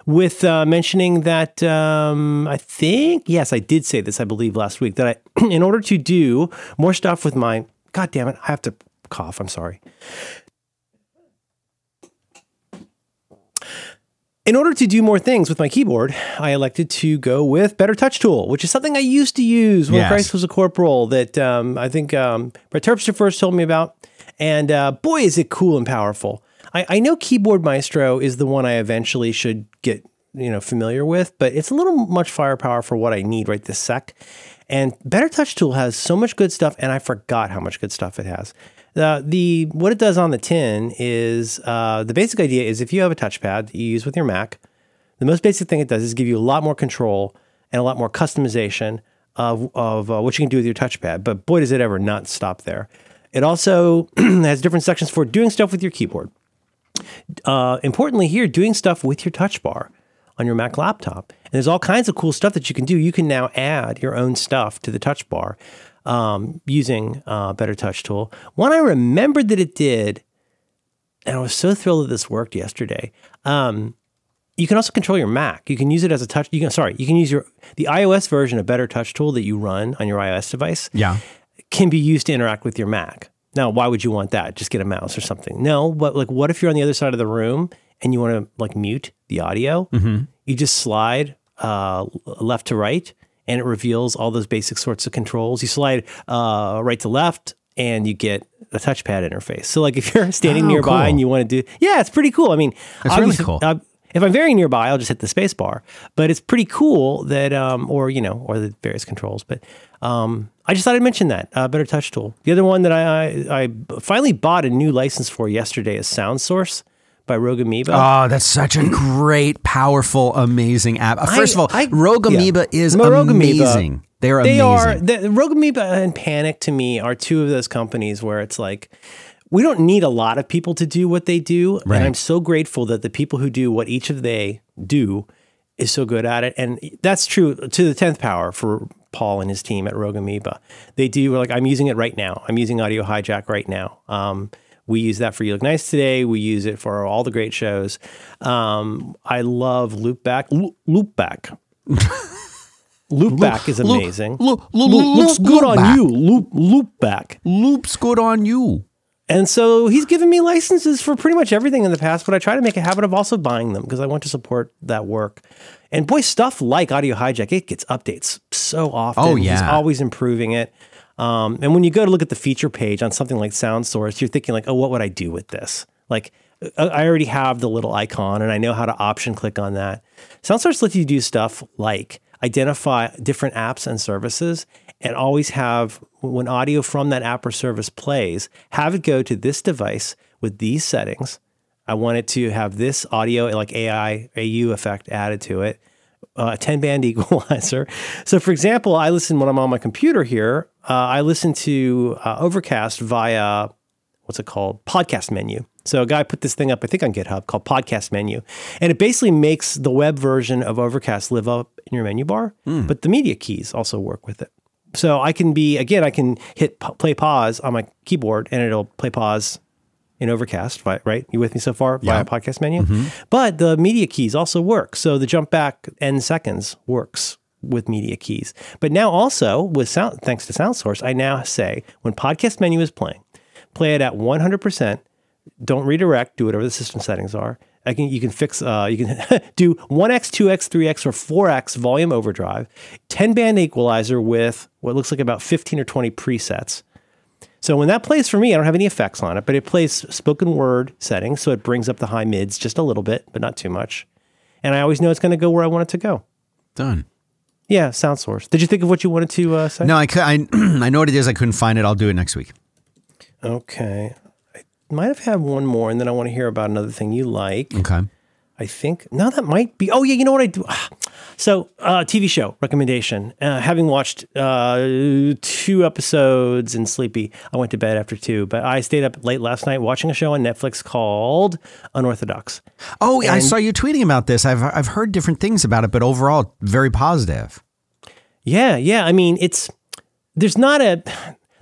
With uh, mentioning that, um, I think, yes, I did say this, I believe, last week, that I, in order to do more stuff with my, God damn it, I have to cough, I'm sorry. In order to do more things with my keyboard, I elected to go with Better Touch Tool, which is something I used to use when yes. Christ was a corporal that um, I think um, Brett Terpster first told me about. And uh, boy, is it cool and powerful. I, I know Keyboard Maestro is the one I eventually should get, you know, familiar with, but it's a little much firepower for what I need right this sec. And Better Touch Tool has so much good stuff, and I forgot how much good stuff it has. Uh, the what it does on the tin is, uh, the basic idea is if you have a touchpad that you use with your Mac, the most basic thing it does is give you a lot more control and a lot more customization of, of uh, what you can do with your touchpad. But boy, does it ever not stop there. It also has different sections for doing stuff with your keyboard. Uh, importantly here, doing stuff with your touch bar on your Mac laptop. And there's all kinds of cool stuff that you can do. You can now add your own stuff to the touch bar um, using uh, Better Touch Tool. One I remembered that it did, and I was so thrilled that this worked yesterday. Um, you can also control your Mac. You can use it as a touch. You can, sorry, you can use your the iOS version of Better Touch Tool that you run on your iOS device. Yeah, can be used to interact with your Mac. Now, why would you want that? Just get a mouse or something. No, but like, what if you're on the other side of the room and you want to like mute the audio? Mm-hmm. You just slide uh, left to right, and it reveals all those basic sorts of controls. You slide uh, right to left, and you get a touchpad interface. So, like, if you're standing oh, nearby cool. and you want to do, yeah, it's pretty cool. I mean, it's really cool. Uh, if I'm very nearby, I'll just hit the space bar. But it's pretty cool that, um, or you know, or the various controls, but. Um, I just thought I'd mention that, uh, Better Touch Tool. The other one that I, I I finally bought a new license for yesterday is Sound Source by Rogue Amoeba. Oh, that's such a great, powerful, amazing app. First I, of all, I, Rogue Amoeba yeah. is Rogue amazing. Amoeba, They're amazing. They are, the, Rogue Amoeba and Panic to me are two of those companies where it's like, we don't need a lot of people to do what they do. Right. And I'm so grateful that the people who do what each of they do is so good at it. And that's true to the tenth power for Paul and his team at Rogue Amoeba. They do, like, I'm using it right now. I'm using Audio Hijack right now. Um, we use that for You Look Nice Today. We use it for all the great shows. Um, I love Loopback. Lo- Loopback. Loopback is amazing. Loop, loop, loop, loop, looks good loop on back. you. Loop, Loopback. Loops good on you. And so he's given me licenses for pretty much everything in the past, but I try to make a habit of also buying them because I want to support that work. And boy, stuff like Audio Hijack, it gets updates so often. Oh, yeah. He's always improving it. Um, and when you go to look at the feature page on something like SoundSource, you're thinking like, oh, what would I do with this? Like, I already have the little icon and I know how to option click on that. SoundSource lets you do stuff like identify different apps and services, and always have, when audio from that app or service plays, have it go to this device with these settings. I want it to have this audio, like A I, A U effect added to it, a uh, ten band equalizer. So for example, I listen when I'm on my computer here, uh, I listen to uh, Overcast via, what's it called? Podcast Menu. So a guy put this thing up, I think on GitHub, called Podcast Menu. And it basically makes the web version of Overcast live up in your menu bar, mm. but the media keys also work with it. So I can be, again, I can hit play pause on my keyboard and it'll play pause in Overcast, right? You with me so far? Yeah. Via Podcast Menu? Mm-hmm. But the media keys also work. So the jump back n seconds works with media keys. But now also, with sound, thanks to SoundSource, I now say, when Podcast Menu is playing, play it at one hundred percent. Don't redirect, do whatever the system settings are. I can, you can fix, uh, you can do one x, two x, three x, or four x volume overdrive, ten band equalizer with what looks like about fifteen or twenty presets. So when that plays for me, I don't have any effects on it, but it plays spoken word settings. So it brings up the high mids just a little bit, but not too much. And I always know it's going to go where I want it to go. Done. Yeah. SoundSource. Did you think of what you wanted to uh, say? No, I, I, I know what it is. I couldn't find it. I'll do it next week. Okay. Might have had one more, and then I want to hear about another thing you like. Okay. I think, no, that might be, oh yeah, you know what I do? So, uh, T V show recommendation. Uh, having watched uh, two episodes in Sleepy, I went to bed after two, but I stayed up late last night watching a show on Netflix called Unorthodox. Oh, and I saw you tweeting about this. I've I've heard different things about it, but overall, very positive. Yeah, yeah. I mean, it's, there's not a...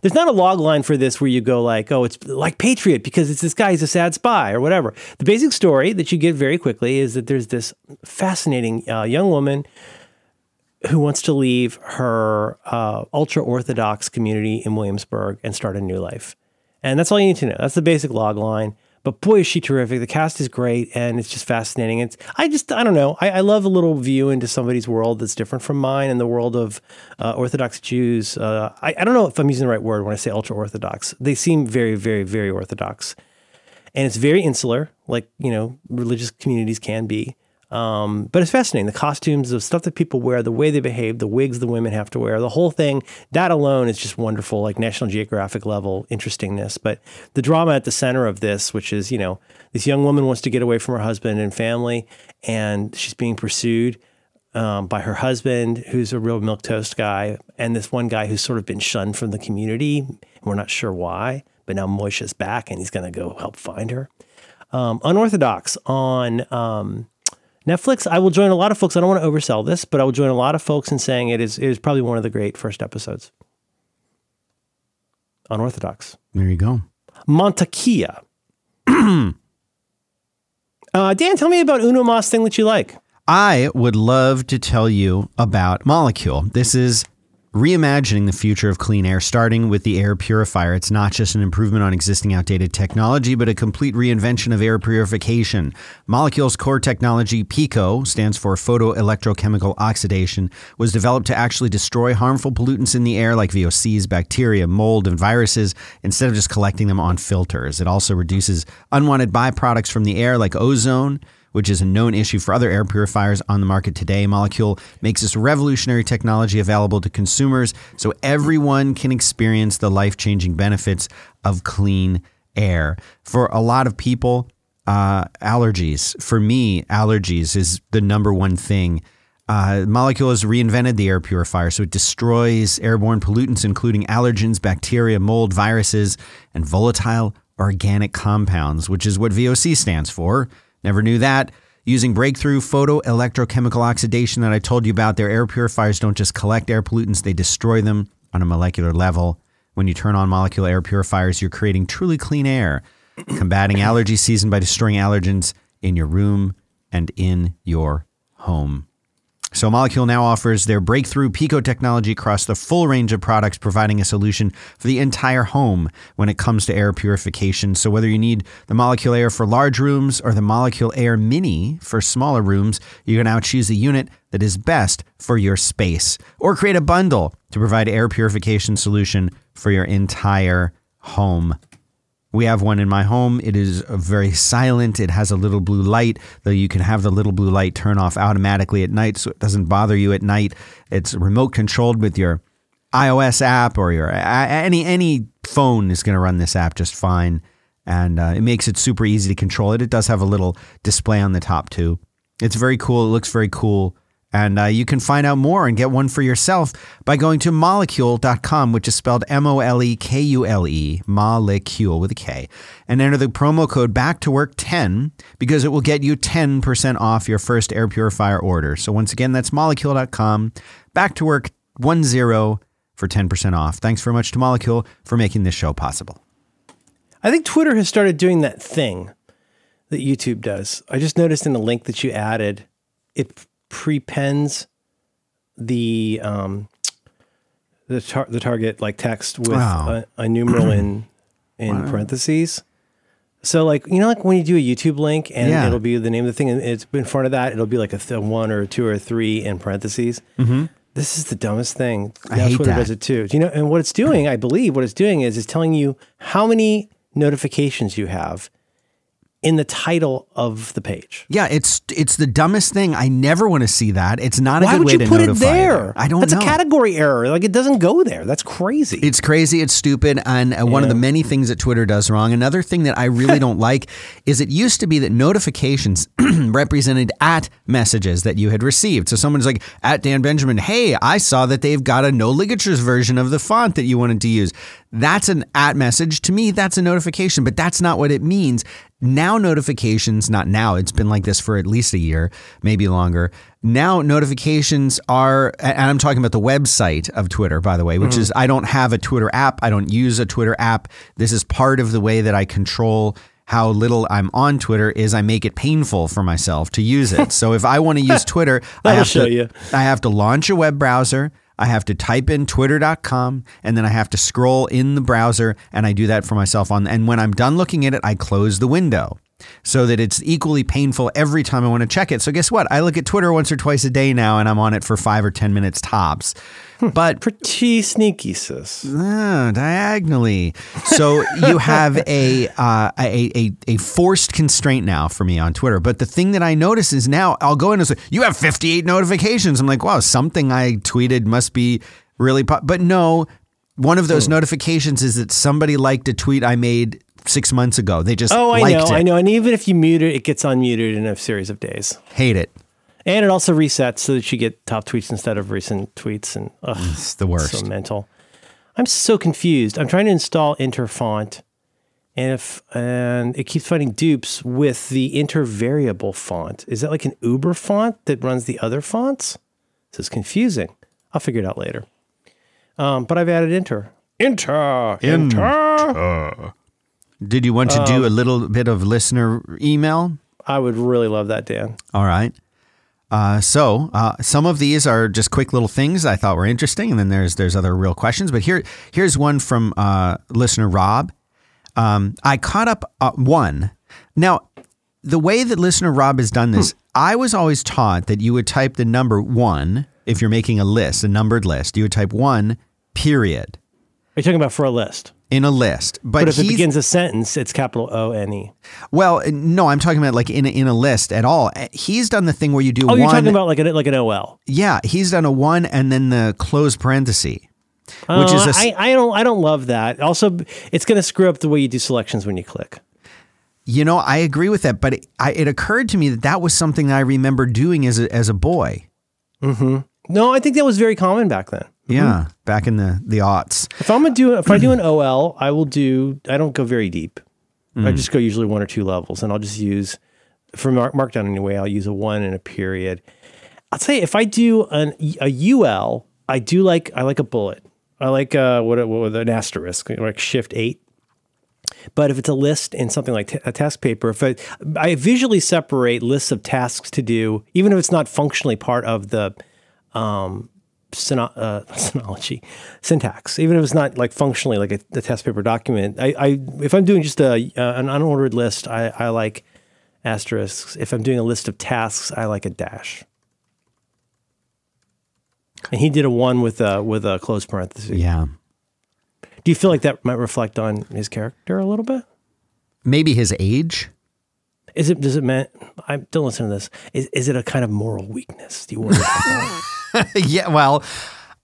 There's not a log line for this where you go like, oh, it's like Patriot because it's this guy, he's a sad spy or whatever. The basic story that you get very quickly is that there's this fascinating uh, young woman who wants to leave her uh, ultra-Orthodox community in Williamsburg and start a new life. And that's all you need to know. That's the basic log line. But boy, is she terrific. The cast is great, and it's just fascinating. It's I just, I don't know. I, I love a little view into somebody's world that's different from mine and the world of uh, Orthodox Jews. Uh, I, I don't know if I'm using the right word when I say ultra-Orthodox. They seem very, very, very Orthodox. And it's very insular, like, you know, religious communities can be. Um, but it's fascinating. The costumes, the stuff that people wear, the way they behave, the wigs the women have to wear, the whole thing, that alone is just wonderful, like National Geographic level interestingness. But the drama at the center of this, which is, you know, this young woman wants to get away from her husband and family, and she's being pursued um, by her husband, who's a real milquetoast guy, and this one guy who's sort of been shunned from the community, and we're not sure why, but now Moishe's back, and he's going to go help find her. Um, Unorthodox on... Um, Netflix, I will join a lot of folks. I don't want to oversell this, but I will join a lot of folks in saying it is it is probably one of the great first episodes. Unorthodox. There you go. Montakia. uh, Dan, tell me about Uno Mas thing that you like. I would love to tell you about Molecule. This is reimagining the future of clean air, starting with the air purifier. It's not just an improvement on existing outdated technology, but a complete reinvention of air purification. Molecule's core technology, PICO, stands for photoelectrochemical oxidation, was developed to actually destroy harmful pollutants in the air like V O Cs, bacteria, mold, and viruses, instead of just collecting them on filters. It also reduces unwanted byproducts from the air like ozone, which is a known issue for other air purifiers on the market today. Molecule makes this revolutionary technology available to consumers so everyone can experience the life-changing benefits of clean air. For a lot of people, uh, allergies. For me, allergies is the number one thing. Uh, Molecule has reinvented the air purifier, so it destroys airborne pollutants, including allergens, bacteria, mold, viruses, and volatile organic compounds, which is what V O C stands for. Never knew that. Using breakthrough photoelectrochemical oxidation that I told you about, their air purifiers don't just collect air pollutants, they destroy them on a molecular level. When you turn on molecular air purifiers, you're creating truly clean air, combating allergy season by destroying allergens in your room and in your home. So Molecule now offers their breakthrough Pico technology across the full range of products, providing a solution for the entire home when it comes to air purification. So whether you need the Molecule Air for large rooms or the Molecule Air Mini for smaller rooms, you can now choose the unit that is best for your space, or create a bundle to provide air purification solution for your entire home. We have one in my home. It is very silent. It has a little blue light, though you can have the little blue light turn off automatically at night so it doesn't bother you at night. It's remote controlled with your iOS app or your any any phone is going to run this app just fine. And uh, it makes it super easy to control it. It does have a little display on the top too. It's very cool. It looks very cool. And uh, you can find out more and get one for yourself by going to molecule dot com, which is spelled M O L E K U L E, molecule with a K, and enter the promo code back to work ten because it will get you ten percent off your first air purifier order. So once again, that's molecule dot com, back to work ten for ten percent off. Thanks very much to Molecule for making this show possible. I think Twitter has started doing that thing that YouTube does. I just noticed in the link that you added, it prepends the um, the tar- the target like text with wow. a, a numeral in in wow. parentheses. So like you know like when you do a YouTube link and yeah. it'll be the name of the thing and it's in front of that it'll be like a, th- a one or a two or a three in parentheses. Mm-hmm. This is the dumbest thing. That's I hate what that. It does it too. Do you know? And what it's doing, I believe, what it's doing is it's telling you how many notifications you have in the title of the page. Yeah, it's it's the dumbest thing. I never want to see that. It's not a Why good way to notify. Why would you put it there? I don't That's know. That's a category error. Like, it doesn't go there. That's crazy. It's crazy. It's stupid. And uh, yeah. one of the many things that Twitter does wrong. Another thing that I really don't like is it used to be that notifications represented at messages that you had received. So someone's like, at Dan Benjamin, hey, I saw that they've got a no ligatures version of the font that you wanted to use. That's an at message. To me, that's a notification, but that's not what it means. Now notifications, not now, it's been like this for at least a year, maybe longer. Now notifications are, and I'm talking about the website of Twitter, by the way, which mm-hmm. is I don't have a Twitter app. I don't use a Twitter app. This is part of the way that I control how little I'm on Twitter is I make it painful for myself to use it. So if I want to use Twitter, I have show to, you. I have to launch a web browser. I have to type in twitter dot com and then I have to scroll in the browser, and I do that for myself on. And when I'm done looking at it, I close the window so that it's equally painful every time I want to check it. So guess what? I look at Twitter once or twice a day now, and I'm on it for five or ten minutes tops. But pretty sneaky, sis. Uh, diagonally. So you have a, uh, a a a forced constraint now for me on Twitter. But the thing that I notice is now I'll go in and say, you have fifty-eight notifications. I'm like, wow, something I tweeted must be really po-. But no, one of those hmm. notifications is that somebody liked a tweet I made six months ago. They just oh, I liked know, it. I know. And even if you mute it, it gets unmuted in a series of days. Hate it. And it also resets so that you get top tweets instead of recent tweets. And ugh, it's the worst. It's so mental. I'm so confused. I'm trying to install Interfont, and if and it keeps finding dupes with the intervariable font. Is that like an Uber font that runs the other fonts? This is confusing. I'll figure it out later. Um, but I've added Inter. Inter. Inter. Did you want to um, do a little bit of listener email? I would really love that, Dan. All right. Uh, so uh, some of these are just quick little things I thought were interesting, and then there's there's other real questions. But here here's one from uh, listener Rob. Um, I caught up uh, one. Now, the way that listener Rob has done this, hmm. I was always taught that you would type the number one if you're making a list, a numbered list. You would type one, period. Are you talking about for a list? In a list. But, but if it begins a sentence, it's capital O N E. Well, no, I'm talking about like in a, in a list at all. He's done the thing where you do oh, one. Oh, you're talking about like, a, like an O L. Yeah, he's done a one and then the close parenthesis. Uh, which is a, I, I, don't, I don't love that. Also, it's going to screw up the way you do selections when you click. You know, I agree with that. But it, I, it occurred to me that that was something that I remember doing as a, as a boy. Mm-hmm. No, I think that was very common back then. Yeah, back in the, the aughts. If I'm gonna do if I do an O L, I will do I don't go very deep. Mm. I just go usually one or two levels, and I'll just use for mark, Markdown anyway, I'll use a one and a period. I'll tell you, if I do an a U L, I do like I like a bullet. I like uh, what what an asterisk, like shift eight. But if it's a list in something like t- a task paper, if I, I visually separate lists of tasks to do, even if it's not functionally part of the um, syno- uh, synology, syntax, even if it's not like functionally like a, a task paper document, I, I if I'm doing just a uh, an unordered list, I, I like asterisks. If I'm doing a list of tasks, I like a dash. And he did a one with a, with a closed parenthesis. Yeah. Do you feel like that might reflect on his character a little bit? Maybe his age? Is it, does it mean, I don't listen to this. Is, is it a kind of moral weakness? Do you worry about that? Yeah, well,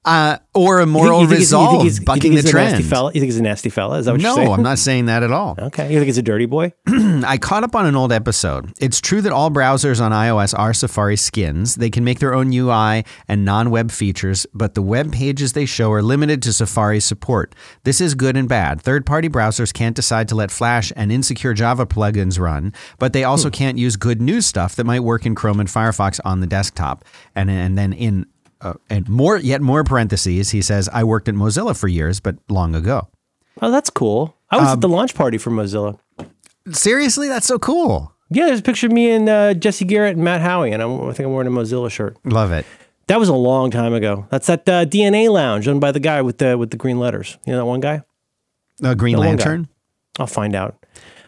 uh, or a moral you think, you resolve, he's, you think he's, bucking you think the trend. Nasty fella? You think he's a nasty fella? Is that what no, you're saying? No, I'm not saying that at all. Okay. You think he's a dirty boy? I caught up on an old episode. It's true that all browsers on iOS are Safari skins. They can make their own U I and non-web features, but the web pages they show are limited to Safari support. This is good and bad. Third-party browsers can't decide to let Flash and insecure Java plugins run, but they also hmm. can't use good news stuff that might work in Chrome and Firefox on the desktop. And, and then in Uh, and more, yet more parentheses, he says, I worked at Mozilla for years, but long ago. Oh, that's cool. I was um, at the launch party for Mozilla. Seriously? That's so cool. Yeah, there's a picture of me and uh, Jesse Garrett and Matt Howey, and I'm, I think I'm wearing a Mozilla shirt. Love it. That was a long time ago. That's that uh, D N A Lounge owned by the guy with the with the green letters. You know that one guy? Uh, green that Lantern? I'll find out.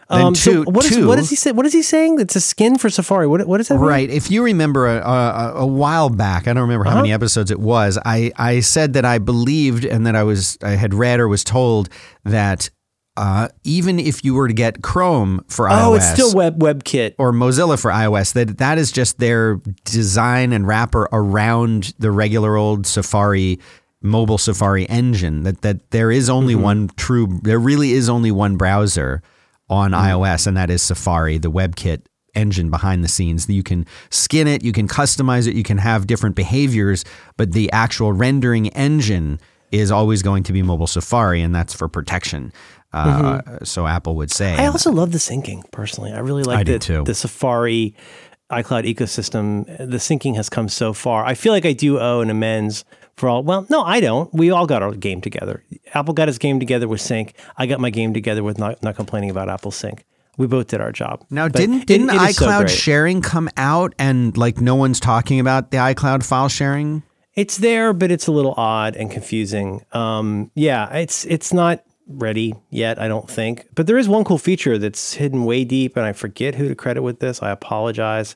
Then um, two, so what, two, is, what, is he say, what is he saying? It's a skin for Safari. What, what does that mean? Right. If you remember a, a, a while back, I don't remember how uh-huh. many episodes it was, I, I said that I believed and that I was I had read or was told that uh, even if you were to get Chrome for iOS. Oh, it's still web WebKit. Or Mozilla for iOS, that that is just their design and wrapper around the regular old Safari mobile Safari engine, that, that there is only mm-hmm. one true, there really is only one browser on mm-hmm. iOS, and that is Safari, the WebKit engine behind the scenes. You can skin it, you can customize it, you can have different behaviors, but the actual rendering engine is always going to be mobile Safari, and that's for protection. Uh, mm-hmm. So Apple would say. I also love the syncing, personally. I really like I the, too. the Safari iCloud ecosystem. The syncing has come so far. I feel like I do owe an amends for all. Well, no, I don't. We all got our game together. Apple got his game together with Sync. I got my game together with not, not complaining about Apple Sync. We both did our job. Now, but didn't didn't it, it iCloud so sharing come out and like no one's talking about the iCloud file sharing? It's there, but it's a little odd and confusing. Um, yeah, it's it's not ready yet, I don't think. But there is one cool feature that's hidden way deep, and I forget who to credit with this. I apologize.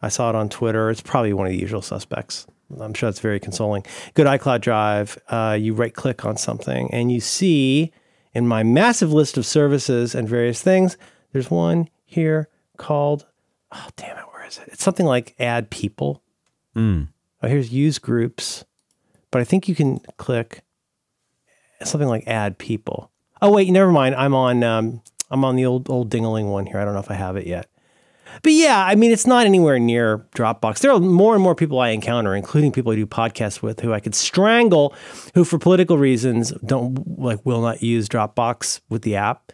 I saw it on Twitter. It's probably one of the usual suspects. I'm sure that's very consoling. Good iCloud Drive, uh, you right-click on something, and you see in my massive list of services and various things, there's one here called, oh, damn it, where is it? It's something like Add People. Mm. Oh, here's Use Groups, but I think you can click something like Add People. Oh, wait, never mind. I'm on um, I'm on the old, old ding-a-ling one here. I don't know if I have it yet. But yeah, I mean, it's not anywhere near Dropbox. There are more and more people I encounter, including people I do podcasts with, who I could strangle, who for political reasons don't like will not use Dropbox with the app.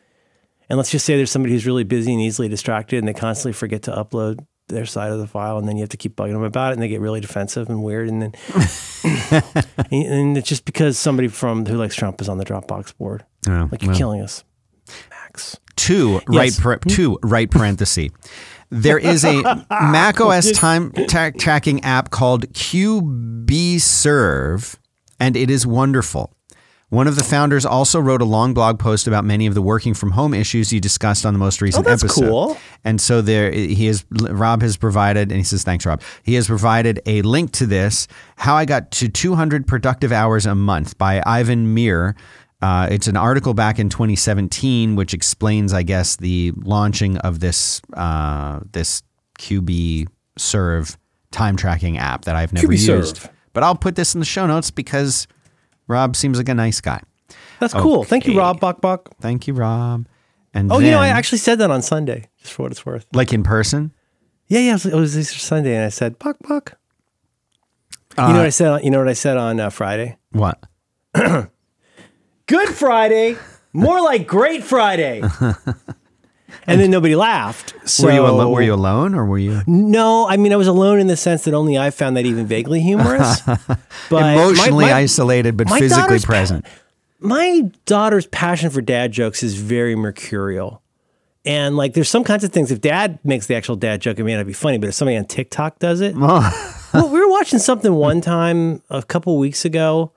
And let's just say there's somebody who's really busy and easily distracted, and they constantly forget to upload their side of the file, and then you have to keep bugging them about it, and they get really defensive and weird. And then, and it's just because somebody from who likes Trump is on the Dropbox board. Oh, like you're well. killing us, Max. Two yes. right two right parenthesis. There is a macOS time tra- tracking app called QBServe, and it is wonderful. One of the founders also wrote a long blog post about many of the working from home issues you discussed on the most recent oh, that's episode. Cool. And so there he is. Rob has provided, and he says, thanks, Rob. He has provided a link to this, How I Got to two hundred Productive Hours a Month by Ivan Mir. Uh, it's an article back in twenty seventeen, which explains, I guess, the launching of this uh, this QBServe time tracking app that I've never QBServe. used. But I'll put this in the show notes because Rob seems like a nice guy. That's okay. Cool. Thank you, Rob. Bok Bok. Thank you, Rob. And oh, then, you know, I actually said that on Sunday, just for what it's worth. Like in person? Yeah, yeah. It was, it was Easter Sunday, and I said Bok Bok. Uh, you know what I said? You know what I said on uh, Friday? What? Good Friday, more like Great Friday. And then nobody laughed. So were you al- were you alone, or were you? No, I mean I was alone in the sense that only I found that even vaguely humorous. But emotionally my, my, isolated, but physically present. Pa- my daughter's passion for dad jokes is very mercurial. And like, there's some kinds of things. If dad makes the actual dad joke, it may not be funny, but if somebody on TikTok does it. Well, we were watching something one time a couple weeks ago,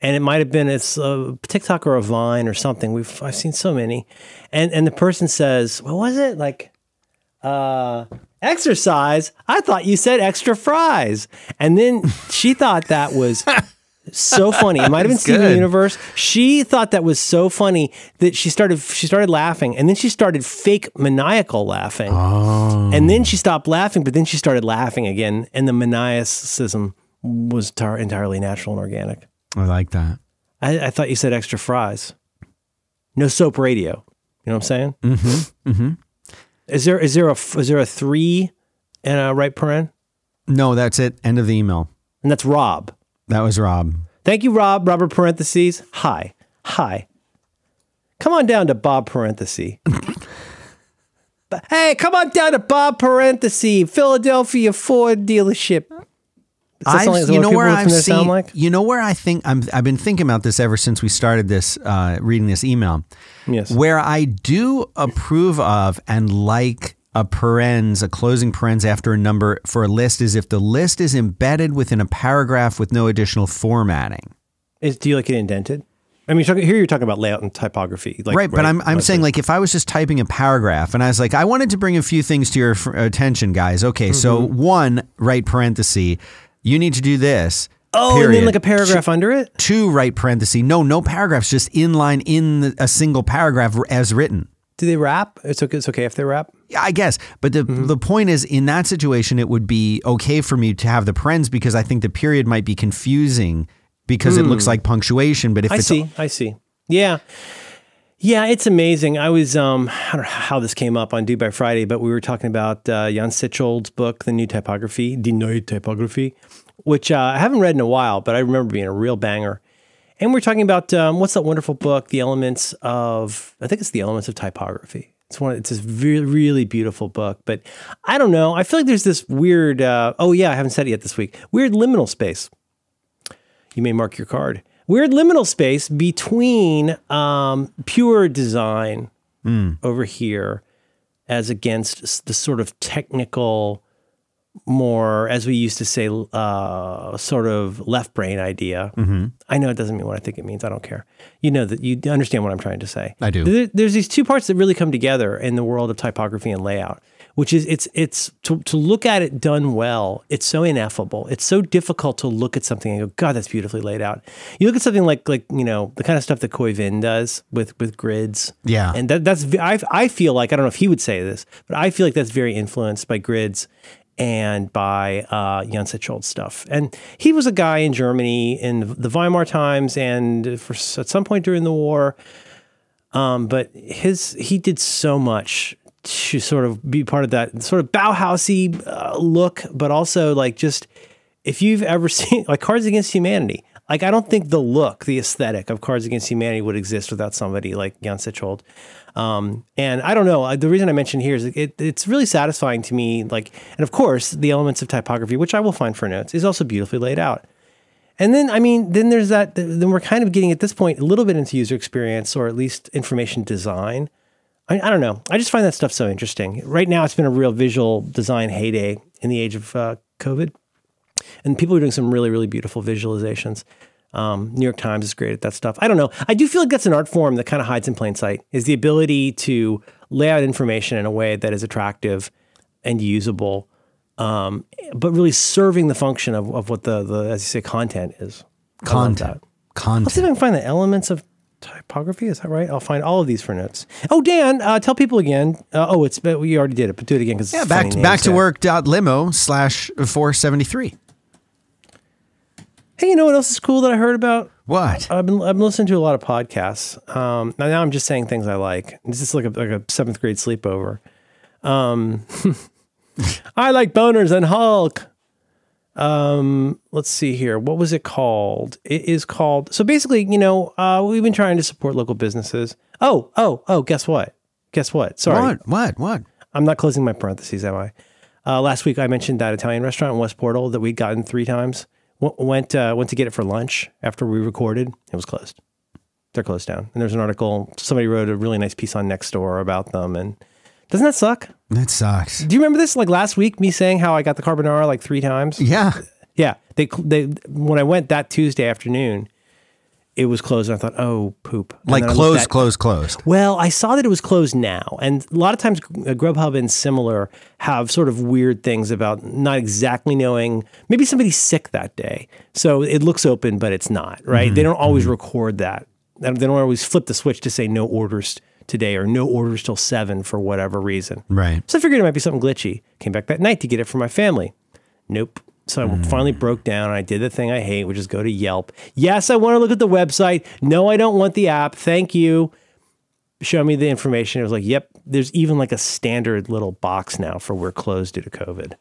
and it might have been it's a TikTok or a Vine or something. We've I've seen so many, and and the person says, "What was it like?" Uh, exercise. I thought you said extra fries, and then she thought that was. So funny. It might have been Steven Universe. She thought that was so funny that she started she started laughing, and then she started fake maniacal laughing. Oh. And then she stopped laughing, but then she started laughing again, and the maniacism was tar- entirely natural and organic. I like that. I, I thought you said extra fries. No soap radio. You know what I'm saying? Mm-hmm. Mm-hmm. Is there is there a is there a three and a right paren? No, that's it. End of the email. And that's Rob. That was Rob. Thank you, Rob. Robert parentheses. Hi. Hi. Come on down to Bob parentheses. Hey, come on down to Bob parentheses. Philadelphia Ford dealership. I've, you know where I've seen, like? You know where I think, I'm, I've been thinking about this ever since we started this, uh, reading this email. Yes. Where I do approve of and like a parens, a closing parens after a number for a list is if the list is embedded within a paragraph with no additional formatting. Is, do you like it indented? I mean, you're talking, here you're talking about layout and typography. Like, right, right, but I'm I'm saying like if I was just typing a paragraph and I was like, I wanted to bring a few things to your f- attention, guys. Okay, mm-hmm. So one, right parenthesis, you need to do this. Oh, period. And then like a paragraph two, under it? Two, right parenthesis. No, no paragraphs, just inline in the, a single paragraph as written. Do they rap? It's okay, it's okay if they rap? Yeah, I guess. But the mm-hmm. the point is, in that situation, it would be okay for me to have the parens because I think the period might be confusing because mm. it looks like punctuation. But if I it's see, all- I see. Yeah. Yeah, it's amazing. I was, um, I don't know how this came up on Due by Friday, but we were talking about uh, Jan Sichold's book, The New Typography, Die Neue Typography, which uh, I haven't read in a while, but I remember being a real banger. And we're talking about, um, what's that wonderful book, The Elements of, I think it's The Elements of Typography. It's one. It's this really, really beautiful book, but I don't know. I feel like there's this weird, uh, oh yeah, I haven't said it yet this week, weird liminal space. You may mark your card. Weird liminal space between um, pure design mm. over here as against the sort of technical, more, as we used to say, uh, sort of left brain idea. Mm-hmm. I know it doesn't mean what I think it means. I don't care. You know that you understand what I'm trying to say. I do. There, there's these two parts that really come together in the world of typography and layout, which is it's, it's to, to look at it done well. It's so ineffable. It's so difficult to look at something and go, God, that's beautifully laid out. You look at something like, like, you know, the kind of stuff that Koivin does with, with grids. Yeah. And that, that's, I, I feel like, I don't know if he would say this, but I feel like that's very influenced by grids and by uh, Jan Sichold stuff. And he was a guy in Germany in the Weimar times and for, at some point during the war. Um, but his he did so much to sort of be part of that sort of Bauhaus-y uh, look, but also like just, if you've ever seen, like Cards Against Humanity, like I don't think the look, the aesthetic of Cards Against Humanity would exist without somebody like Jan Sichold. Um, and I don't know, the reason I mentioned here is it, it's really satisfying to me, like, and of course, The Elements of Typography, which I will find for notes, is also beautifully laid out. And then, I mean, then there's that, then we're kind of getting at this point a little bit into user experience or at least information design. I, I don't know. I just find that stuff so interesting. Right now, it's been a real visual design heyday in the age of uh, COVID. And people are doing some really, really beautiful visualizations. Um, New York Times is great at that stuff. I don't know. I do feel like that's an art form that kind of hides in plain sight, is the ability to lay out information in a way that is attractive and usable, um, but really serving the function of, of what the, the, as you say, content is. Content. Content. Let's see if I can find the elements of typography. Is that right? I'll find all of these for notes. Oh, Dan, uh, tell people again. Uh, oh, it's we already did it, but do it again. Cause yeah, it's back, to, back to work.limo slash four seventy-three. Hey, you know what else is cool that I heard about? What? I've been, I've been listening to a lot of podcasts. Um, now, now I'm just saying things I like. This is like a, like a seventh grade sleepover. Um, I like boners and Hulk. Um, let's see here. What was it called? It is called... So basically, you know, uh, we've been trying to support local businesses. Oh, oh, oh, guess what? Guess what? Sorry. What? What? What? I'm not closing my parentheses, am I? Uh, last week, I mentioned that Italian restaurant in West Portal that we'd gotten three times. W- went uh, went to get it for lunch after we recorded. It was closed. They're closed down. And there's an article. Somebody wrote a really nice piece on Nextdoor about them. And doesn't that suck? That sucks. Do you remember this? Like last week, me saying how I got the carbonara like three times. Yeah. Yeah. They they when I went that Tuesday afternoon, it was closed. And I thought, oh, poop. And like closed, at, closed, closed. Well, I saw that it was closed now. And a lot of times Grubhub and similar have sort of weird things about not exactly knowing. Maybe somebody's sick that day. So it looks open, but it's not, right? Mm-hmm. They don't always mm-hmm. record that. They don't always flip the switch to say no orders today or no orders till seven for whatever reason. Right. So I figured it might be something glitchy. Came back that night to get it for my family. Nope. So I finally broke down and I did the thing I hate, which is go to Yelp. Yes, I want to look at the website. No, I don't want the app. Thank you. Show me the information. It was like, yep, there's even like a standard little box now for we're closed due to COVID.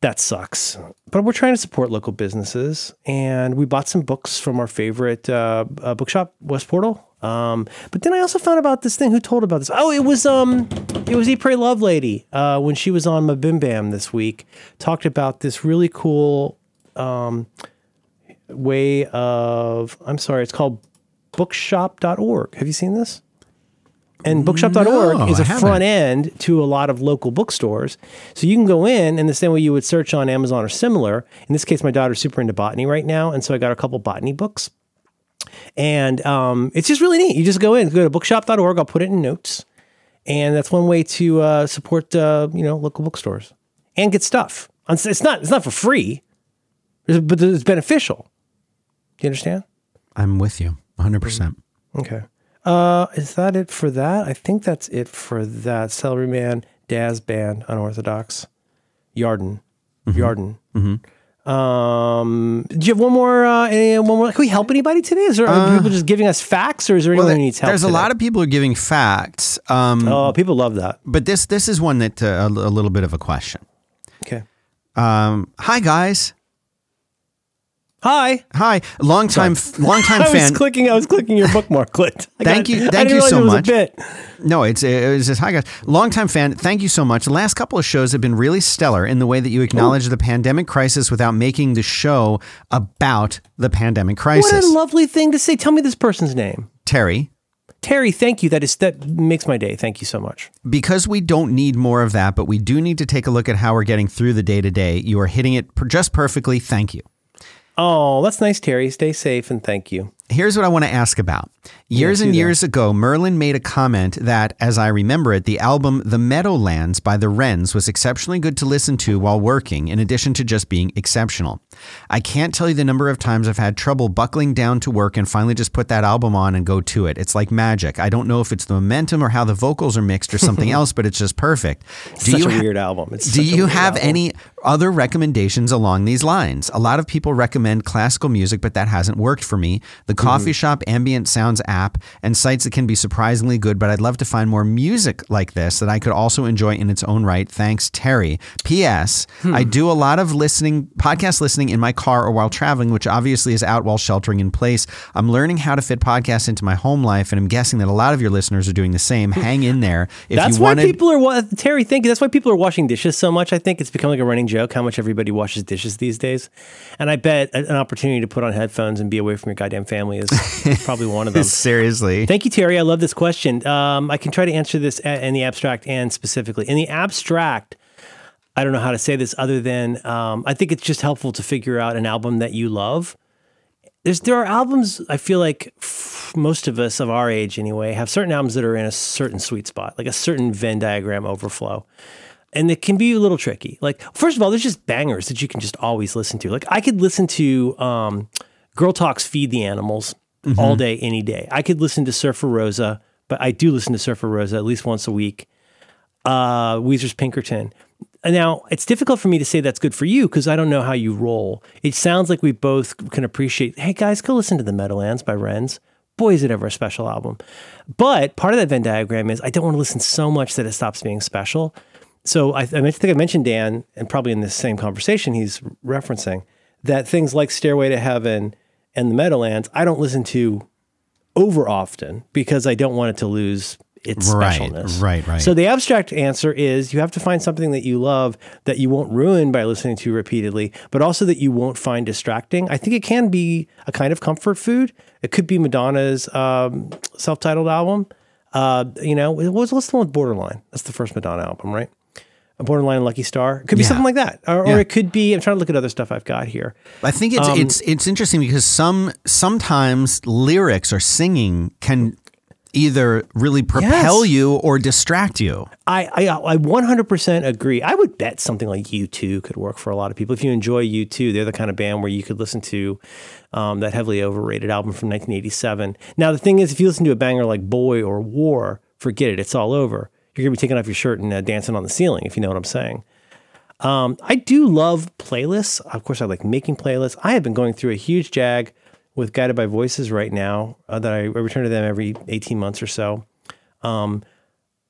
That sucks. But we're trying to support local businesses. And we bought some books from our favorite uh, uh, bookshop, West Portal. Um, but then I also found about this thing. Who told about this? Oh, it was um, it was Eat, Pray, Love Lady uh, when she was on Mabim Bam this week. Talked about this really cool um, way of, I'm sorry, it's called bookshop dot org. Have you seen this? And bookshop dot org no, is a front end to a lot of local bookstores. So you can go in and the same way you would search on Amazon or similar. In this case, my daughter's super into botany right now. And so I got a couple botany books. And um, it's just really neat. You just go in, go to bookshop dot org. I'll put it in notes. And that's one way to uh, support, uh, you know, local bookstores and get stuff. It's not, it's not for free, but it's beneficial. Do you understand? I'm with you one hundred percent. Okay. Uh, is that it for that? I think that's it for that. Celeryman, Daz Band, Unorthodox, Yarden, mm-hmm. Yarden. Mm-hmm. Um, do you have one more, uh, one more, can we help anybody today? Is there, uh, are people just giving us facts or is there anyone well, there, who needs help? There's today? A lot of people who are giving facts. Um, oh, people love that. But this, this is one that, uh, a little bit of a question. Okay. Um, hi guys. Hi. Hi. Long time, f- long time fan. I was clicking, I was clicking your bookmark. Clicked. I thank got, you. Thank you so much. No, it's, it was just, hi guys. Longtime fan. Thank you so much. The last couple of shows have been really stellar in the way that you acknowledge Ooh. The pandemic crisis without making the show about the pandemic crisis. What a lovely thing to say. Tell me this person's name. Terry. Terry, thank you. That is, that makes my day. Thank you so much. Because we don't need more of that, but we do need to take a look at how we're getting through the day to day. You are hitting it just perfectly. Thank you. Oh, that's nice, Terry. Stay safe and thank you. Here's what I want to ask about. Years yeah, and years that. ago, Merlin made a comment that, as I remember it, the album The Meadowlands by the Wrens was exceptionally good to listen to while working, in addition to just being exceptional. I can't tell you the number of times I've had trouble buckling down to work and finally just put that album on and go to it. It's like magic. I don't know if it's the momentum or how the vocals are mixed or something else, but it's just perfect. It's do such you a ha- weird album. It's do you have album. any other recommendations along these lines? A lot of people recommend classical music, but that hasn't worked for me. The Coffee mm. Shop Ambient Sounds app and sites that can be surprisingly good, but I'd love to find more music like this that I could also enjoy in its own right. Thanks, Terry. P S. Hmm. I do a lot of listening, podcast listening in my car or while traveling, which obviously is out while sheltering in place. I'm learning how to fit podcasts into my home life, and I'm guessing that a lot of your listeners are doing the same. Hang in there. If that's you why wanted, people are, wa- Terry, thank you. That's why people are washing dishes so much. I think it's become like a running joke how much everybody washes dishes these days. And I bet an opportunity to put on headphones and be away from your goddamn family is, is probably one of them. Seriously. Thank you, Terry. I love this question. Um, I can try to answer this a- in the abstract and specifically. In the abstract, I don't know how to say this other than um, I think it's just helpful to figure out an album that you love. There's, there are albums, I feel like f- most of us of our age anyway, have certain albums that are in a certain sweet spot, like a certain Venn diagram overflow. And it can be a little tricky. Like, first of all, there's just bangers that you can just always listen to. Like, I could listen to um, Girl Talk's Feed the Animals mm-hmm. all day, any day. I could listen to Surfer Rosa, but I do listen to Surfer Rosa at least once a week. Uh, Weezer's Pinkerton. Now, it's difficult for me to say that's good for you because I don't know how you roll. It sounds like we both can appreciate, hey, guys, go listen to The Meadowlands by Wrens. Boy, is it ever a special album. But part of that Venn diagram is I don't want to listen so much that it stops being special. So I, I think I mentioned Dan, and probably in this same conversation he's referencing, that things like Stairway to Heaven and The Meadowlands, I don't listen to over often because I don't want it to lose its right, specialness. Right, right. So the abstract answer is you have to find something that you love that you won't ruin by listening to repeatedly, but also that you won't find distracting. I think it can be a kind of comfort food. It could be Madonna's um, self-titled album. Uh, you know, what's the one with Borderline? That's the first Madonna album, right? A Borderline Lucky Star. It could be yeah. something like that. Or, yeah. or it could be, I'm trying to look at other stuff I've got here. I think it's um, it's it's interesting because some sometimes lyrics or singing can either really propel yes. you or distract you. I, I I one hundred percent agree. I would bet something like U two could work for a lot of people. If you enjoy U two, they're the kind of band where you could listen to um, that heavily overrated album from nineteen eighty-seven. Now, the thing is, if you listen to a banger like Boy or War, forget it, it's all over. You're going to be taking off your shirt and uh, dancing on the ceiling, if you know what I'm saying. Um, I do love playlists. Of course, I like making playlists. I have been going through a huge jag with Guided by Voices right now uh, that I, I return to them every eighteen months or so. Um,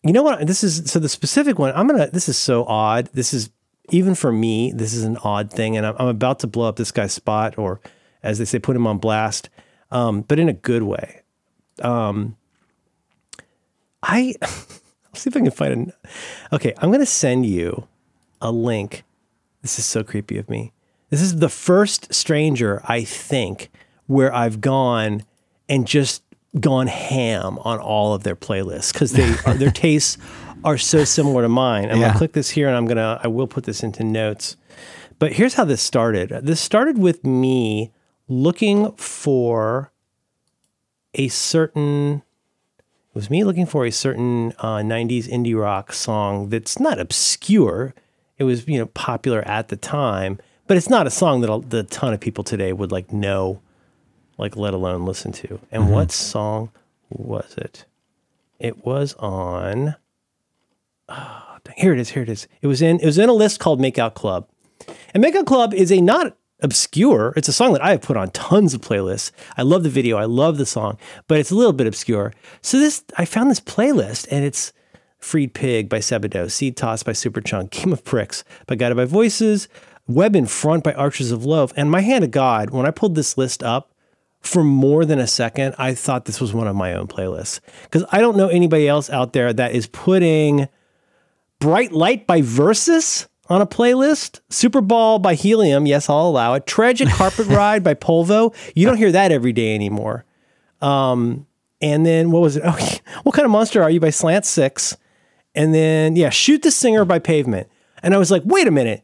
you know what? This is, so the specific one, I'm going to, this is so odd. This is, even for me, this is an odd thing. And I'm, I'm about to blow up this guy's spot, or as they say, put him on blast, um, but in a good way. Um, I... See if I can find an. Okay, I'm going to send you a link. This is so creepy of me. This is the first stranger, I think, where I've gone and just gone ham on all of their playlists because they are, their tastes are so similar to mine. I'm yeah. going to click this here, and I'm going to. I will put this into notes. But here's how this started. This started with me looking for a certain. It was me looking for a certain uh, nineties indie rock song that's not obscure. It was, you know, popular at the time, but it's not a song that a, that a ton of people today would like know, like let alone listen to. And mm-hmm. what song was it? It was on. Oh, dang, here it is. Here it is. It was in. It was in a list called "Make Out Club," and "Make Out Club" is a not obscure. It's a song that I have put on tons of playlists. I love the video. I love the song, but it's a little bit obscure. So this, I found this playlist, and it's Freed Pig by Sebado, Seed Toss by Superchunk, Game of Pricks by Guided by Voices, Web in Front by Archers of Loaf, and my hand of God. When I pulled this list up for more than a second, I thought this was one of my own playlists because I don't know anybody else out there that is putting Bright Light by Versus on a playlist, Super Ball by Helium, yes, I'll allow it. Tragic Carpet Ride by Polvo. You don't hear that every day anymore. Um, and then, what was it? Oh, What Kind of Monster Are You by Slant Six. And then, yeah, Shoot the Singer by Pavement. And I was like, wait a minute.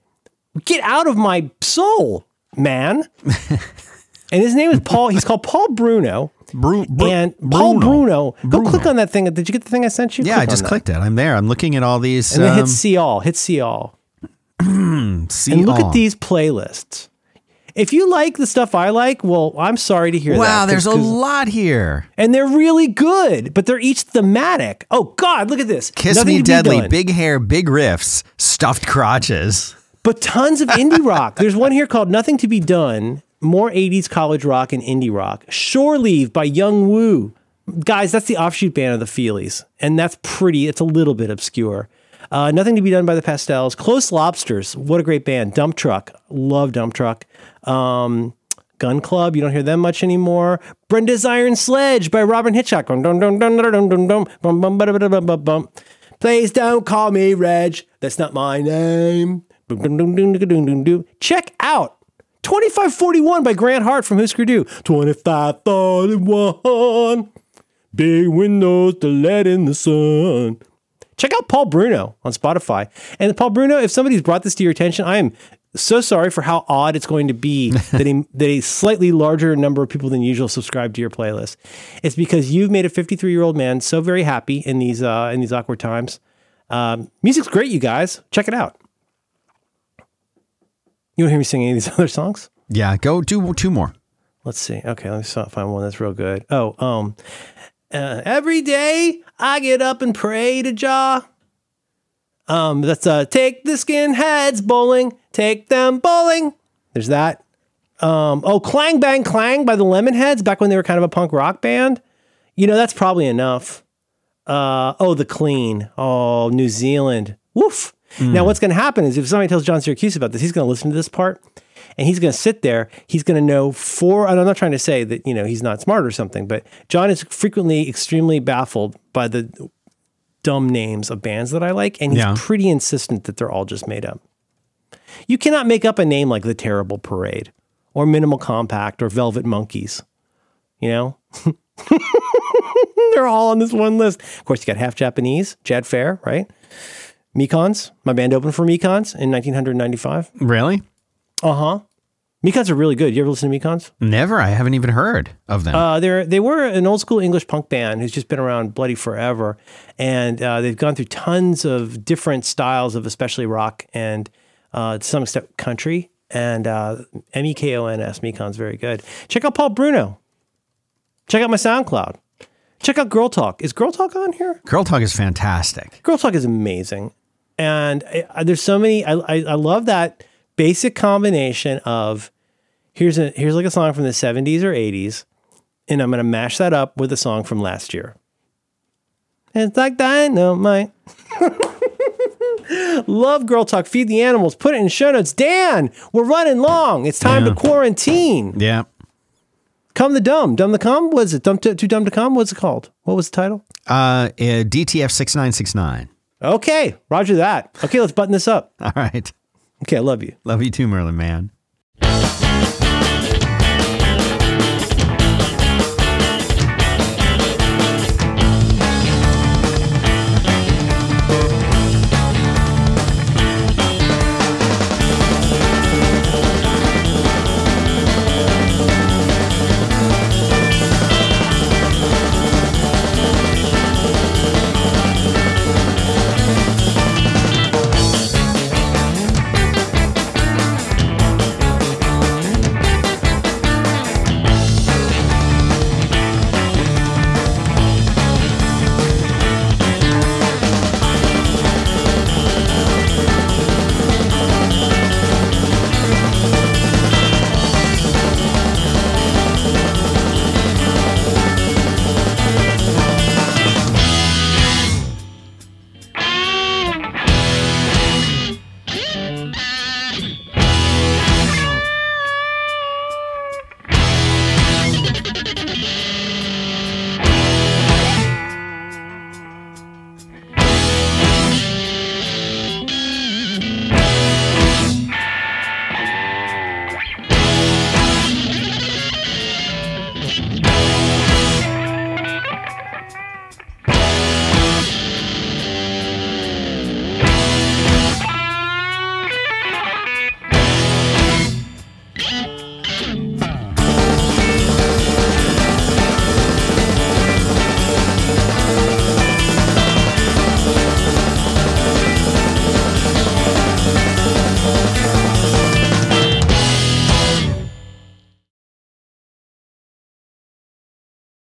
Get out of my soul, man. And his name is Paul. He's called Paul Bruno. Bru- Bru- and Paul Bruno. Bruno. Go Bruno. Click on that thing. Did you get the thing I sent you? Yeah, click I just clicked it. I'm there. I'm looking at all these. And um... then hit see all. Hit see all. See and look all. At these playlists. If you like the stuff I like, well, I'm sorry to hear wow, that. Wow, there's a lot here. And they're really good, but they're each thematic. Oh, God, look at this. Kiss Nothing Me Deadly, Big Hair, Big Riffs, Stuffed Crotches. But tons of indie rock. There's one here called Nothing to Be Done, more eighties college rock and indie rock. Shore Leave by Young Woo. Guys, that's the offshoot band of the Feelies. And that's pretty, it's a little bit obscure. Uh, Nothing to Be Done by the Pastels. Close Lobsters. What a great band. Dump Truck. Love Dump Truck. Um, Gun Club. You don't hear them much anymore. Brenda's Iron Sledge by Robin Hitchcock. Please don't call me Reg. That's not my name. Check out twenty-five forty-one by Grant Hart from Husker Du. twenty-five forty-one. Big windows to let in the sun. Check out Paul Bruno on Spotify. And Paul Bruno, if somebody's brought this to your attention, I am so sorry for how odd it's going to be that a, that a slightly larger number of people than usual subscribe to your playlist. It's because you've made a fifty-three-year-old man so very happy in these uh, in these awkward times. Um, music's great, you guys. Check it out. You want to hear me sing any of these other songs? Yeah, go do two more. Let's see. Okay, let me find one that's real good. Oh, um... Uh, every day I get up and pray to Jah. Um, that's uh, take the skinheads bowling, take them bowling. There's that. Um, oh, Clang Bang Clang by the Lemonheads, back when they were kind of a punk rock band. You know, that's probably enough. Uh, oh, The Clean. Oh, New Zealand. Woof. Mm. Now, what's going to happen is if somebody tells John Syracuse about this, he's going to listen to this part. And he's going to sit there. He's going to know four. And I'm not trying to say that, you know, he's not smart or something, but John is frequently extremely baffled by the dumb names of bands that I like, and he's yeah. pretty insistent that they're all just made up. You cannot make up a name like The Terrible Parade or Minimal Compact or Velvet Monkeys, you know? They're all on this one list. Of course, you got Half Japanese, Chad Fair, right? Mekons. My band opened for Mekons in nineteen ninety-five. Really? Uh-huh. Mekons are really good. You ever listen to Mekons? Never. I haven't even heard of them. Uh, they're, they were an old school English punk band who's just been around bloody forever. And uh, they've gone through tons of different styles of especially rock and uh, to some extent country. And uh, M E K O N S, Mekons, very good. Check out Paul Bruno. Check out my SoundCloud. Check out Girl Talk. Is Girl Talk on here? Girl Talk is fantastic. Girl Talk is amazing. And I, I, there's so many, I, I I love that basic combination of Here's a here's like a song from the seventies or eighties, and I'm going to mash that up with a song from last year. It's like dynamite. Love Girl Talk. Feed the animals. Put it in show notes. Dan, we're running long. It's time yeah. to quarantine. Yeah. Come the Dumb. Dumb the Cum? What is it? Dumb to, too Dumb to Cum? What's it called? What was the title? Uh, uh, D T F six nine six nine. Okay. Roger that. Okay, let's button this up. All right. Okay, I love you. Love you too, Merlin, man.